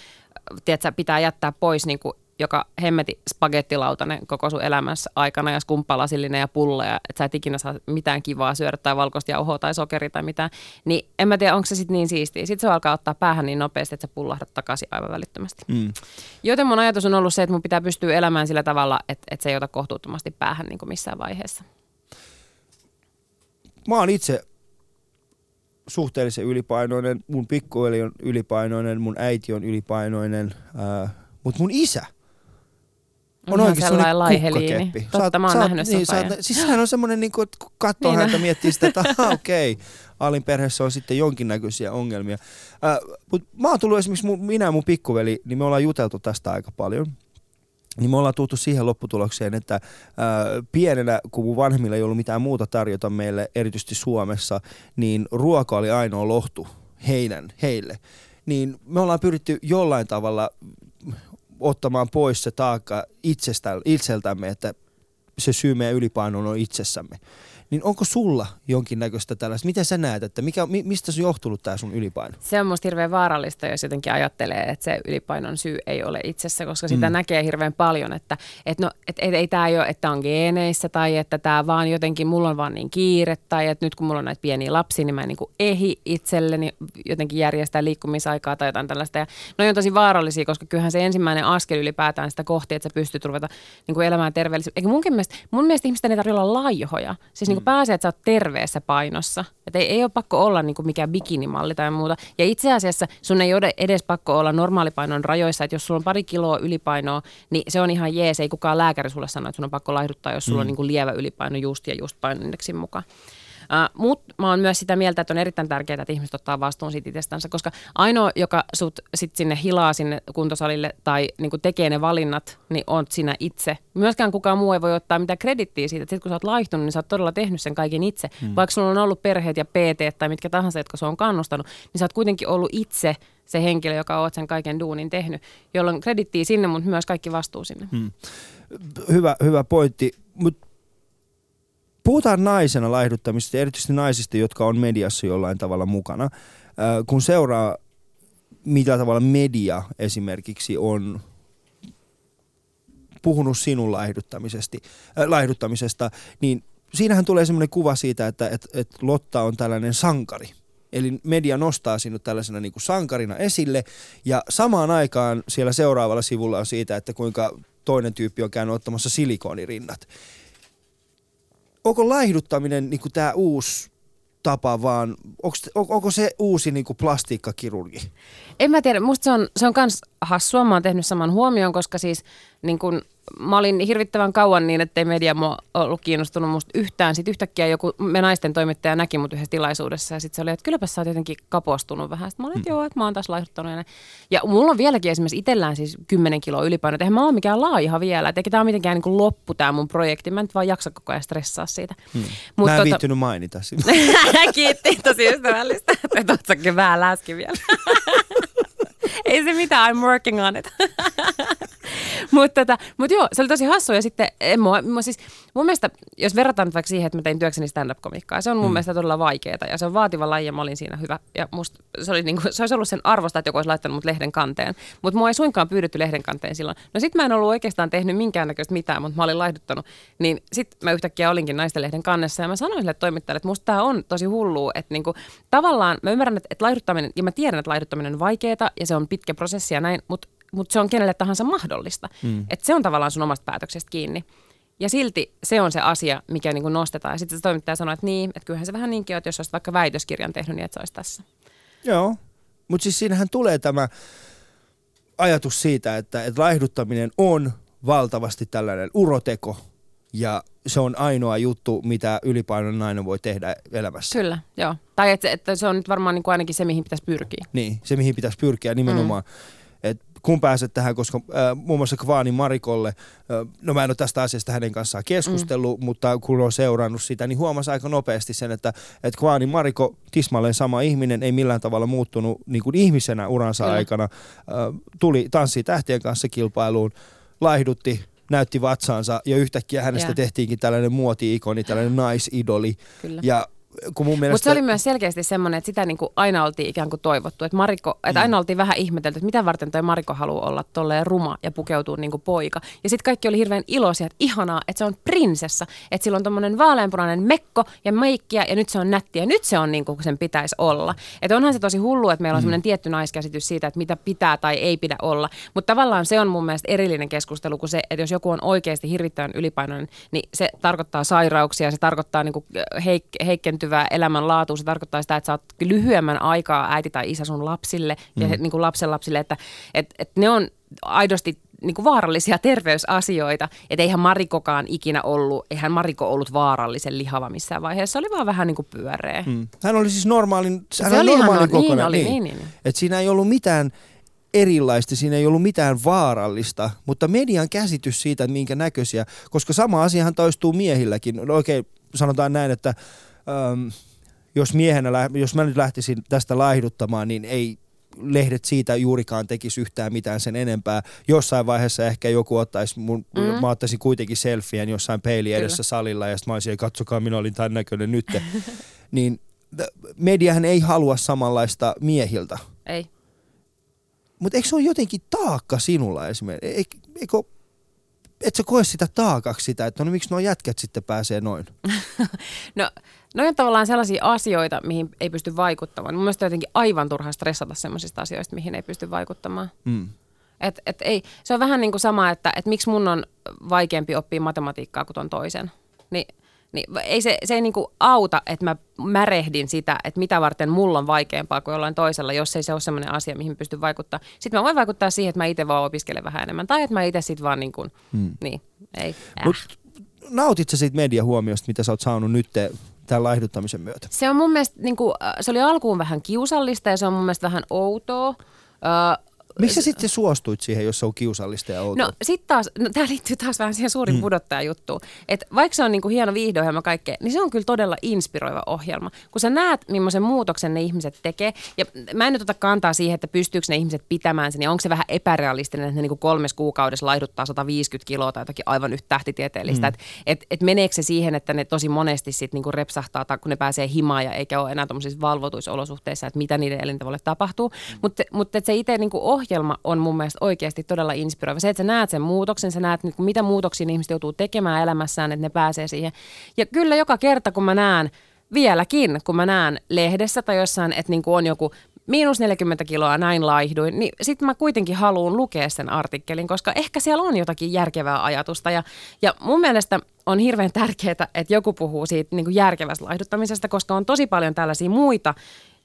tiedätkö, pitää jättää pois niin kuin joka hemmeti spagettilautanen koko sun elämässä aikana ja skumppalasillinen ja pulleja, että sä et ikinä saa mitään kivaa syödä tai valkoista jauhoa tai sokeria tai mitään, niin en mä tiedä, onko se sitten niin siistiä. Sitten se alkaa ottaa päähän niin nopeasti, että sä pullahdat takaisin aivan välittömästi. Mm. Joten mun ajatus on ollut se, että mun pitää pystyä elämään sillä tavalla, että, että se ei ota kohtuuttomasti päähän niin kuin missään vaiheessa. Mä oon itse suhteellisen ylipainoinen, mun pikkuveli on ylipainoinen, mun äiti on ylipainoinen, ää, mut mun isä on oikeasti sellainen kukkakeppi. Totta, mä oon nähnyt niin, sopajan. Saat, siis sehän on semmoinen, niin kun katsoo niin häntä, miettii sitä, että aha, okei, okay, Alin perheessä on sitten jonkinnäköisiä ongelmia. Äh, mut mä oon tullut esimerkiksi, mun, minä ja mun pikkuveli, niin me ollaan juteltu tästä aika paljon. Niin me ollaan tultu siihen lopputulokseen, että äh, pienenä, kun mun vanhemmilla ei ollut mitään muuta tarjota meille, erityisesti Suomessa, niin ruoka oli ainoa lohtu heidän, heille. Niin me ollaan pyritty jollain tavalla ottamaan pois se taakka itsestä, itseltämme, että se syy meidän ylipainoon on itsessämme. Niin onko sulla jonkinnäköistä tällaista? Miten sä näet, että mikä, mi, mistä se on johtunut tää sun ylipaino? Se on musta hirveän vaarallista, jos jotenkin ajattelee, että se ylipainon syy ei ole itsessä, koska sitä mm. näkee hirveän paljon, että et no, et, et, ei tää ei ole, että on geeneissä tai että tää vaan jotenkin, mulla on vaan niin kiire tai että nyt kun mulla on näitä pieniä lapsia, niin mä en niin kuin ehi itselleni jotenkin järjestää liikkumisaikaa tai jotain tällaista. Ja noi on tosi vaarallisia, koska kyllähän se ensimmäinen askel ylipäätään sitä kohti, että sä pystyt ruveta niin kuin elämään terveellisesti. Eikä mun mielestä, mun mielestä ihmisten ei tarvitse olla laihoja. Siis niin kun pääsee, että sä oot terveessä painossa. Että ei, ei ole pakko olla niin kuin mikään bikinimalli tai muuta. Ja itse asiassa sun ei ole edes pakko olla normaalipainon rajoissa. Että jos sulla on pari kiloa ylipainoa, niin se on ihan jees. Ei kukaan lääkäri sulle sano, että sun on pakko laihduttaa, jos sulla mm. on niin kuin lievä ylipaino just ja just painoindeksin mukaan. Uh, Mutta mä oon myös sitä mieltä, että on erittäin tärkeää, että ihmiset ottaa vastuun siitä itsestänsä, koska ainoa, joka sut sit sinne hilaa sinne kuntosalille tai niinku tekee ne valinnat, niin oot sinä itse. Myöskään kukaan muu ei voi ottaa mitään kredittiä siitä, että sit kun sä oot laihtunut, niin sä oot todella tehnyt sen kaiken itse. Hmm. Vaikka sulla on ollut perheet ja P T tai mitkä tahansa, jotka sua on kannustanut, niin sä oot kuitenkin ollut itse se henkilö, joka oot sen kaiken duunin tehnyt, jolloin kredittiä sinne, mutta myös kaikki vastuu sinne. Hmm. Hyvä, hyvä pointti, mutta puhutaan naisena laihduttamisesta, erityisesti naisista, jotka on mediassa jollain tavalla mukana. Äh, kun seuraa, mitä tavalla media esimerkiksi on puhunut sinun laihduttamisesta, äh, laihduttamisesta, niin siinähän tulee sellainen kuva siitä, että et, et Lotta on tällainen sankari. Eli media nostaa sinut tällaisena niin kuin sankarina esille ja samaan aikaan siellä seuraavalla sivulla on siitä, että kuinka toinen tyyppi on käynyt ottamassa silikoonirinnat. Onko laihduttaminen niin kuin tämä uusi tapa vaan, onko, onko se uusi niin kuin plastiikkakirurgi? En mä tiedä, musta se on, se on kans hassua, mä oon tehnyt saman huomion, koska siis niin kun, mä olin hirvittävän kauan niin, ettei media mua ollut kiinnostunut musta yhtään. Sitten yhtäkkiä joku, me naisten toimittaja näki mut yhdessä tilaisuudessa ja sitten se oli, että kylläpä sä oot jotenkin kapostunut vähän. Sitten mä olin, että joo, että mä oon taas laihduttanut. Ja, ja mulla on vieläkin esimerkiksi itsellään siis kymmenen kiloa ylipaino. Eihän mä oon mikään laiha vielä. Et eikä tää ole mitenkään niin kuin loppu tää mun projekti. Mä en nyt vaan jaksa koko ajan stressaa siitä. Hmm. Mut mä en tota... viittynyt mainita sitä. Kiitti, tosi ystävällistä. Että oot säkin vähän läski vielä. Ei se mitään, I'm working on it. Mutta tota, mut joo, se oli tosi hassua ja sitten en mua, mua siis, mun mielestä, jos verrataan vaikka siihen, että mä tein työkseni stand-up-komikkaa, se on mun mm. mielestä todella vaikeaa ja se on vaativa laji ja mä olin siinä hyvä. Ja musta se, oli niinku, se olisi ollut sen arvosta, että joku olisi laittanut mut lehden kanteen, mutta mua ei suinkaan pyydetty lehden kanteen silloin. No sit mä en ollut oikeastaan tehnyt minkäännäköistä mitään, mutta mä olin laihduttanut, niin sit mä yhtäkkiä olinkin naisten lehden kannessa ja mä sanoin sille toimittajalle, että musta tää on tosi hullua, että niinku, tavallaan mä ymmärrän, että laihduttaminen, ja mä tiedän, että laihduttaminen on vaikeaa ja se on pitkä prosessi ja näin, mutta mut se on kenelle tahansa mahdollista. Mm. Että se on tavallaan sun omasta päätöksestä kiinni. Ja silti se on se asia, mikä niinku nostetaan. Ja sitten se toimittaja sanoo, että niin, että kyllähän se vähän niinkin on, että jos olisit vaikka väitöskirjan tehnyt, niin et se olisi tässä. Joo, mutta siis siinähän tulee tämä ajatus siitä, että et laihduttaminen on valtavasti tällainen uroteko. Ja se on ainoa juttu, mitä ylipainon nainen voi tehdä elämässä. Kyllä, joo. Tai että, että se on nyt varmaan niin kuin ainakin se, mihin pitäisi pyrkiä. Niin, se mihin pitäisi pyrkiä nimenomaan. Mm. Et kun pääset tähän, koska äh, muun muassa Kvaanin Marikolle, äh, no mä en ole tästä asiasta hänen kanssaan keskustellut, mm. mutta kun olen seurannut sitä, niin huomasi aika nopeasti sen, että et Kvaanin Mariko, tismalleen sama ihminen, ei millään tavalla muuttunut niin kuin ihmisenä uransa mm. aikana. Äh, tuli Tanssii tähtien kanssa kilpailuun, laihdutti. Näytti vatsaansa ja yhtäkkiä hänestä ja. tehtiinkin tällainen muoti-ikoni, tällainen naisidoli. Kyllä. Ja kun mun mielestä... Mutta se oli myös selkeästi semmoinen, että sitä niin kuin aina oltiin ikään kuin toivottu. Että, Mariko, että mm. aina oltiin vähän ihmetelty, että mitä varten toi Mariko haluaa olla tolleen ruma ja pukeutuu niin kuin poika. Ja sitten kaikki oli hirveän iloisia, että ihanaa, että se on prinsessa. Että sillä on tommoinen vaaleanpunainen mekko ja meikkiä ja nyt se on nätti ja nyt se on niin kuin sen pitäisi olla. Että onhan se tosi hullu, että meillä on semmoinen mm. tietty naiskäsitys siitä, että mitä pitää tai ei pidä olla. Mutta tavallaan se on mun mielestä erillinen keskustelu kuin se, että jos joku on oikeasti hirvittävän ylipainoinen, niin se tarkoittaa sairauksia, se tarkoittaa niin kuin heik- heikkentyä elämänlaatu. Se tarkoittaa sitä, että sä oot lyhyemmän aikaa äiti tai isä sun lapsille ja mm. niin kuin lapsen lapsille, että et, et ne on aidosti niin kuin vaarallisia terveysasioita. Että eihän Marikokaan ikinä ollut, eihän Mariko ollut vaarallisen lihava missään vaiheessa. Se oli vaan vähän niin kuin pyöreä. Mm. Hän oli siis normaalin, hän oli normaalin kokonaan. Niin oli, niin. niin, niin. Että siinä ei ollut mitään erilaista, siinä ei ollut mitään vaarallista, mutta median käsitys siitä, minkä näköisiä, koska sama asiahan toistuu miehilläkin. No okei, sanotaan näin, että äm, jos miehenä, jos mä nyt lähtisin tästä laihduttamaan, niin ei lehdet siitä juurikaan tekisi yhtään mitään sen enempää. Jossain vaiheessa ehkä joku ottaisi, mun, mm. mä ottaisin kuitenkin selfien jossain peili edessä salilla, ja sitten mä olisin, katsokaa, minä olin tämän näköinen nyt. Niin mediahan ei halua samanlaista miehiltä. Ei. Mutta eikö se ole jotenkin taakka sinulla esimerkiksi? Eik, eikö, et sä koe sitä taakaksi sitä, että no miksi nuo jätkät sitten pääsee noin? No, noi on tavallaan sellaisia asioita, mihin ei pysty vaikuttamaan. Mun mielestä on jotenkin aivan turhaa stressata sellaisista asioista, mihin ei pysty vaikuttamaan. Mm. Et, et ei, se on vähän niin kuin sama, että et miksi mun on vaikeampi oppia matematiikkaa kuin ton toisen. Ni, niin ei se, se ei niin kuin auta, että mä märehdin sitä, että mitä varten mulla on vaikeampaa kuin jollain toisella, jos ei se ole sellainen asia, mihin pystyn vaikuttaa. Sitten mä voin vaikuttaa siihen, että mä itse vaan opiskelen vähän enemmän. Tai että mä itse sitten vaan niin kuin, hmm. niin, ei. Äh. Mut nautit sä siitä mediahuomiosta, mitä sä oot saanut nyt tämän laihduttamisen myötä? Se on mun mielestä, niin kuin, se oli alkuun vähän kiusallista ja se on mun mielestä vähän outoa. Ö, Miksi sä sitten suostuit siihen, jos se on kiusallista ja outoa? No sit taas, no tää liittyy taas vähän siihen suurin mm. pudottaja-juttuun. Että vaikka se on niinku hieno viihdeohjelma kaikkea, niin se on kyllä todella inspiroiva ohjelma. Kun sä näet, millaisen muutoksen ne ihmiset tekee, ja mä en nyt ota kantaa siihen, että pystyykö ne ihmiset pitämään sen, ja onko se vähän epärealistinen, että ne niinku kolmes kuukaudessa laihduttaa sata viisikymmentä kiloa tai jotakin aivan yhtä tähtitieteellistä. Mm. Että et, et meneekö se siihen, että ne tosi monesti sit niinku repsahtaa, tai kun ne pääsee himaan ja eikä ole enää tuollaisissa valvotuissa olosuhteissa, että mitä niiden elintavoille tapahtuu. Mutta mut, se itse niinku ohjelma Ohjelma on mun mielestä oikeasti todella inspiroiva. Se, että sä näet sen muutoksen, sä näet mitä muutoksia ihmiset joutuu tekemään elämässään, että ne pääsee siihen. Ja kyllä joka kerta, kun mä näen, vieläkin, kun mä näen lehdessä tai jossain, että niin kuin on joku miinus neljäkymmentä kiloa näin laihduin, niin sit mä kuitenkin haluan lukea sen artikkelin, koska ehkä siellä on jotakin järkevää ajatusta. Ja, ja mun mielestä on hirveän tärkeää, että joku puhuu siitä niin kuin järkevästä laihduttamisesta, koska on tosi paljon tällaisia muita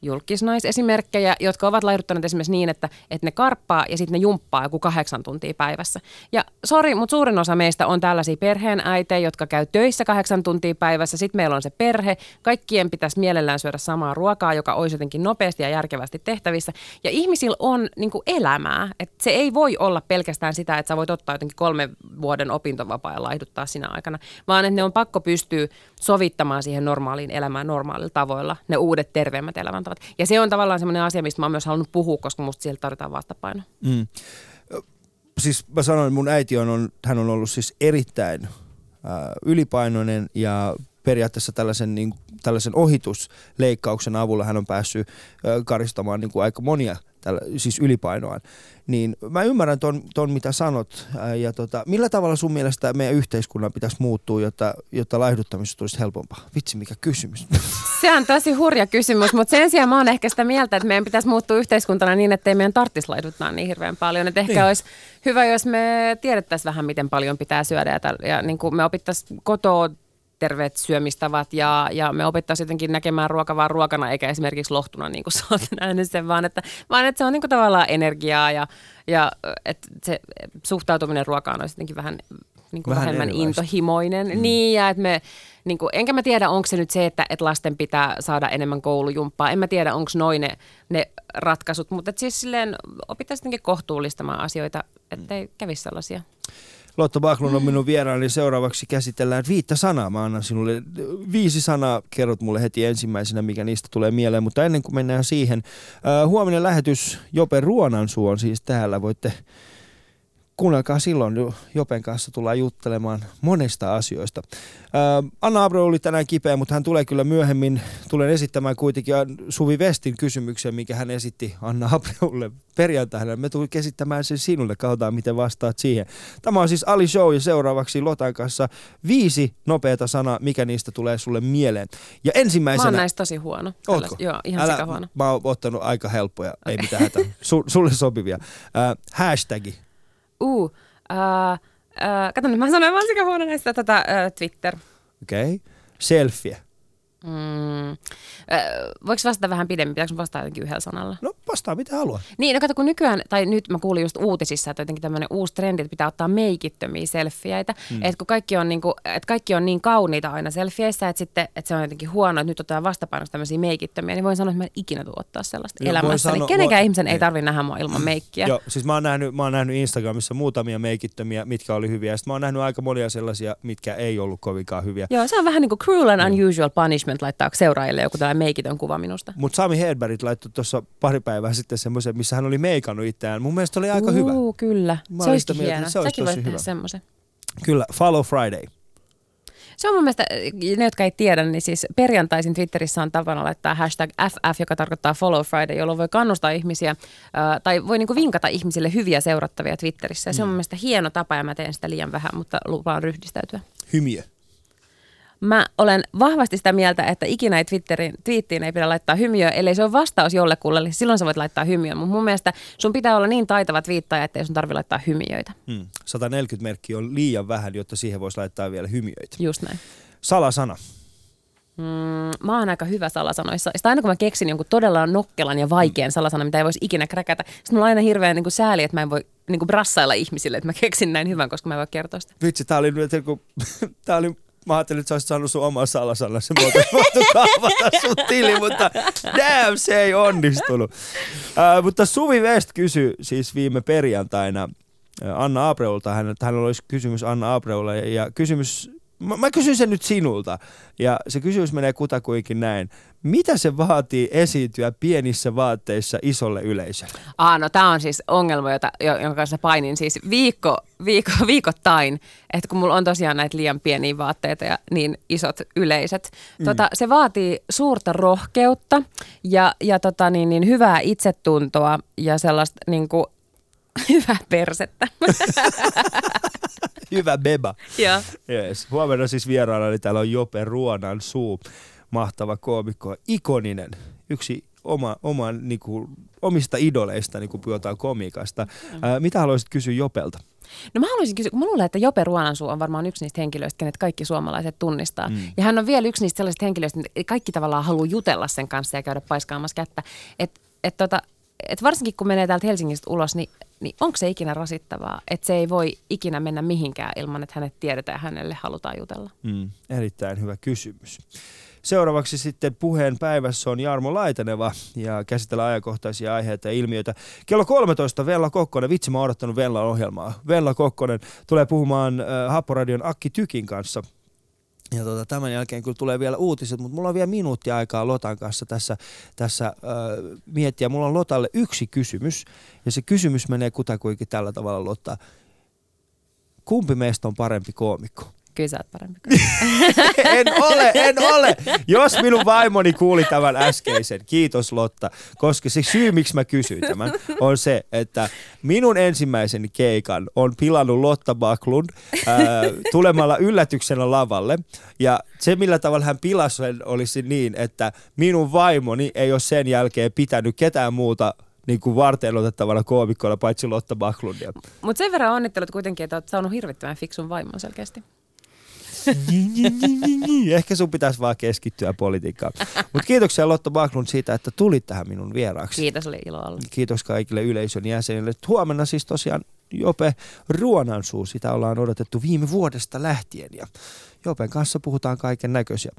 julkisnaisesimerkkejä, jotka ovat laihduttaneet esimerkiksi niin, että, että ne karppaa ja sitten ne jumppaa joku kahdeksan tuntia päivässä. Ja sori, mutta suurin osa meistä on tällaisia perheenäitejä, jotka käy töissä kahdeksan tuntia päivässä. Sitten meillä on se perhe. Kaikkien pitäisi mielellään syödä samaa ruokaa, joka olisi jotenkin nopeasti ja järkevästi tehtävissä. Ja ihmisillä on niin kuin elämää. Et se ei voi olla pelkästään sitä, että sä voit ottaa jotenkin kolmen vuoden opintovapaa ja laihduttaa sinä aikana, vaan että ne on pakko pystyä sovittamaan siihen normaaliin elämään normaalilla tavoilla ne uudet terveemmät elämäntavat. Ja se on tavallaan semmoinen asia, mistä mä oon myös halunnut puhua, koska musta sieltä tarvitaan vastapainoa. Mm. Siis mä sanoin, että mun äiti on, hän on ollut siis erittäin äh, ylipainoinen ja periaatteessa tällaisen, niin, tällaisen ohitusleikkauksen avulla hän on päässyt äh, karistamaan niin kuin aika monia tällä, siis ylipainoaan. Niin mä ymmärrän ton, ton mitä sanot. Äh, ja tota, millä tavalla sun mielestä meidän yhteiskunnan pitäisi muuttua, jotta, jotta laihduttamisesta tulisi helpompaa? Vitsi, mikä kysymys. Se on tosi hurja kysymys, mutta sen sijaan mä oon ehkä sitä mieltä, että meidän pitäisi muuttua yhteiskuntana niin, ettei meidän tarvitsisi laihduttaa niin hirveän paljon. Että ehkä niin. Olisi hyvä, jos me tiedettäisiin vähän, miten paljon pitää syödä ja, ja niin kuin me opittaisiin kotoa terveet syömistavat ja, ja me opettaisiin jotenkin näkemään ruoka vaan ruokana eikä esimerkiksi lohtuna, niin kuin sä oot nähnyt sen, vaan että, vaan että se on niin kuin tavallaan energiaa ja, ja että se suhtautuminen ruokaan olisi jotenkin vähän, niin kuin vähän vähemmän erilaista. Intohimoinen. Mm. Niin ja että me, niin kuin, enkä mä tiedä, onko se nyt se, että, että lasten pitää saada enemmän koulujumppaa. En mä tiedä, onko noin ne, ne ratkaisut, mutta että siis silleen opittaisiin jotenkin kohtuullistamaan asioita, ettei kävisi sellaisia. Lotta Backlund on minun vieraani, seuraavaksi käsitellään viittä sanaa. Mä annan sinulle viisi sanaa, kerrot mulle heti ensimmäisenä, mikä niistä tulee mieleen, mutta ennen kuin mennään siihen. Uh, huominen lähetys Jope Ruonansuu on siis täällä, voitte kuunnelkaa silloin, Jopen kanssa tullaan juttelemaan monesta asioista. Uh, Anna Abreu oli tänään kipeä, mutta hän tulee kyllä myöhemmin, tulen esittämään kuitenkin Suvi Westin kysymyksen, mikä hän esitti Anna Abreulle. Perjantaina me tulin käsittämään sen sinulle, katsotaan miten vastaat siihen. Tämä on siis Ali Show ja seuraavaksi Lotan kanssa viisi nopeata sanaa, mikä niistä tulee sulle mieleen. Ja ensimmäisenä... Mä oon näistä tosi huono. Ootko? Joo, ihan Älä, sikahuono. Mä oon ottanut aika helppoja, okay. Ei mitään hätää. Su, sulle sopivia. Uh, hashtagi. Uu, uh, uh, kato nyt, mä sanoin vaan sikahuono näistä tätä uh, Twitter. Okei. Okay. Selfie. Mm, uh, voiko vastata vähän pidemmin? Pitääkö vastata jotenkin yhdellä sanalla? No Vastaa mitä haluaa. Niin, no kato kun nykyään, tai nyt mä kuulin just uutisissa, että jotenkin tämmöinen uusi trendi, että pitää ottaa meikittömiä selfieitä. Hmm. Että kun kaikki on, niin kuin, että kaikki on niin kauniita aina selfieissä, että sitten että se on jotenkin huono, että nyt otetaan vastapainossa tämmöisiä meikittömiä, niin voin sanoa, että mä en ikinä tule ottaa sellaista no, elämässä. Niin kenenkään voi... ihmisen ei tarvitse nähdä mua ilman meikkiä. Joo, siis mä oon nähnyt, mä oon nähnyt Instagramissa muutamia meikittömiä, mitkä oli hyviä. Sitten mä oon nähnyt aika monia sellaisia, mitkä ei ollut kovinkaan hyviä. Joo, se on vähän niin kuin cruel and hmm. unusual punishment laittaa seuraajille joku tällainen meikitön kuva minusta. Mutta Sami Hedberg laittoi tuossa pari päivää sitten semmoisen, missä hän oli meikannut itseään. Mun mielestä oli aika Uu, hyvä. Joo, kyllä. Mä se olisikin hieno. Se olisi tosi hyvä. Semmoisen. Kyllä, Follow Friday. Se on mun mielestä, ne jotka ei tiedä, niin siis perjantaisin Twitterissä on tapana laittaa hashtag F F, joka tarkoittaa Follow Friday, jolloin voi kannustaa ihmisiä äh, tai voi niinku vinkata ihmisille hyviä seurattavia Twitterissä. Ja se on mun mielestä hieno tapa ja mä teen sitä liian vähän, mutta lupaan ryhdistäytyä. Hymiö. Mä olen vahvasti sitä mieltä, että ikinä ei Twitterin, twiittiin ei pidä laittaa hymiöä, ellei se ole vastaus jollekulle, eli silloin sä voit laittaa hymiöä. Mutta mun mielestä sun pitää olla niin taitava twiittaaja, ettei sun tarvitse laittaa hymiöitä. Hmm. sata neljäkymmentä merkkiä on liian vähän, jotta siihen voisi laittaa vielä hymiöitä. Just näin. Salasana. Mm, mä oon aika hyvä salasanoissa. Sitä aina kun mä keksin jonkun todella nokkelan ja vaikean mm. salasana, mitä ei voisi ikinä kräkätä, sitten mulla on aina hirveän niin kuin sääli, että mä en voi niin kuin brassailla ihmisille, että mä keksin näin hyvän, koska mä en voi kertoa sitä. Vitsi, tää oli... Tää oli mä ajattelin, että sä olisit saanut sun omaa salasanaa, se voit kaavata sun tili, mutta damn, se ei onnistunut. Äh, mutta Suvi West kysyi siis viime perjantaina Anna Abreulta, hänellä olisi kysymys Anna Abreulle ja kysymys, mä, mä kysyn sen nyt sinulta ja se kysymys menee kutakuinkin näin. Mitä se vaatii esiintyä pienissä vaatteissa isolle yleisölle? Ah, no tämä on siis ongelma, jota, jonka kanssa painin siis viikko, viikko, viikoittain, että kun mulla on tosiaan näitä liian pieniä vaatteita ja niin isot yleiset. Tota, mm. Se vaatii suurta rohkeutta ja, ja tota, niin, niin, hyvää itsetuntoa ja sellaista niin kuin, hyvää persettä. Hyvä beba. Joo. Yes. Huomenna siis vieraana, niin täällä on Jope Ruonansuu. Mahtava koomikko, ikoninen, yksi oma, oma, niinku, omista idoleista, niin kuin puhutaan komiikasta. Ää, mitä haluaisit kysyä Jopelta? No mä haluaisin kysyä, kun mä luulen, että Jope Ruonansuu on varmaan yksi niistä henkilöistä, kenet kaikki suomalaiset tunnistaa. Mm. Ja hän on vielä yksi niistä sellaisista henkilöistä, että kaikki tavallaan haluaa jutella sen kanssa ja käydä paiskaamassa kättä. Että et tota, et varsinkin kun menee täältä Helsingistä ulos, niin, niin onko se ikinä rasittavaa, että se ei voi ikinä mennä mihinkään ilman, että hänet tiedetään ja hänelle halutaan jutella? Mm. Erittäin hyvä kysymys. Seuraavaksi sitten puheen päivässä on Jarmo Laiteneva ja käsitellään ajankohtaisia aiheita ja ilmiöitä. Kello kolmetoista Vella Kokkonen, vitsi mä oon odottanut Vellan ohjelmaa. Vella Kokkonen tulee puhumaan äh, Happoradion Akki Tykin kanssa. Ja tota, tämän jälkeen kyllä tulee vielä uutiset, mutta mulla on vielä minuuttia aikaa Lotan kanssa tässä, tässä äh, miettiä. Mulla on Lotalle yksi kysymys ja se kysymys menee kutakuinkin tällä tavalla, Lotta. Kumpi meistä on parempi koomikko? Kyllä sä oot parempi. en ole, en ole. Jos minun vaimoni kuuli tämän äskeisen, kiitos Lotta, koska se syy, miksi mä kysyin tämän, on se, että minun ensimmäisen keikan on pilannut Lotta Backlund äh, tulemalla yllätyksenä lavalle. Ja se, millä tavalla hän pilasi sen, olisi niin, että minun vaimoni ei ole sen jälkeen pitänyt ketään muuta niin kuin varten otettavana koomikkoina, paitsi Lotta Backlundia. Mutta sen verran onnittelut kuitenkin, että oot saanut hirvittävän fiksun vaimon selkeästi. Ehkä sun pitäisi vaan keskittyä politiikkaan. Mutta kiitoksia Lotta Backlund siitä, että tulit tähän minun vieraaksi. Kiitos, oli ilo olla. Kiitos kaikille yleisön jäsenille. Huomenna siis tosiaan Jope Ruonansuu, sitä ollaan odotettu viime vuodesta lähtien ja Jopen kanssa puhutaan kaiken näköisiä.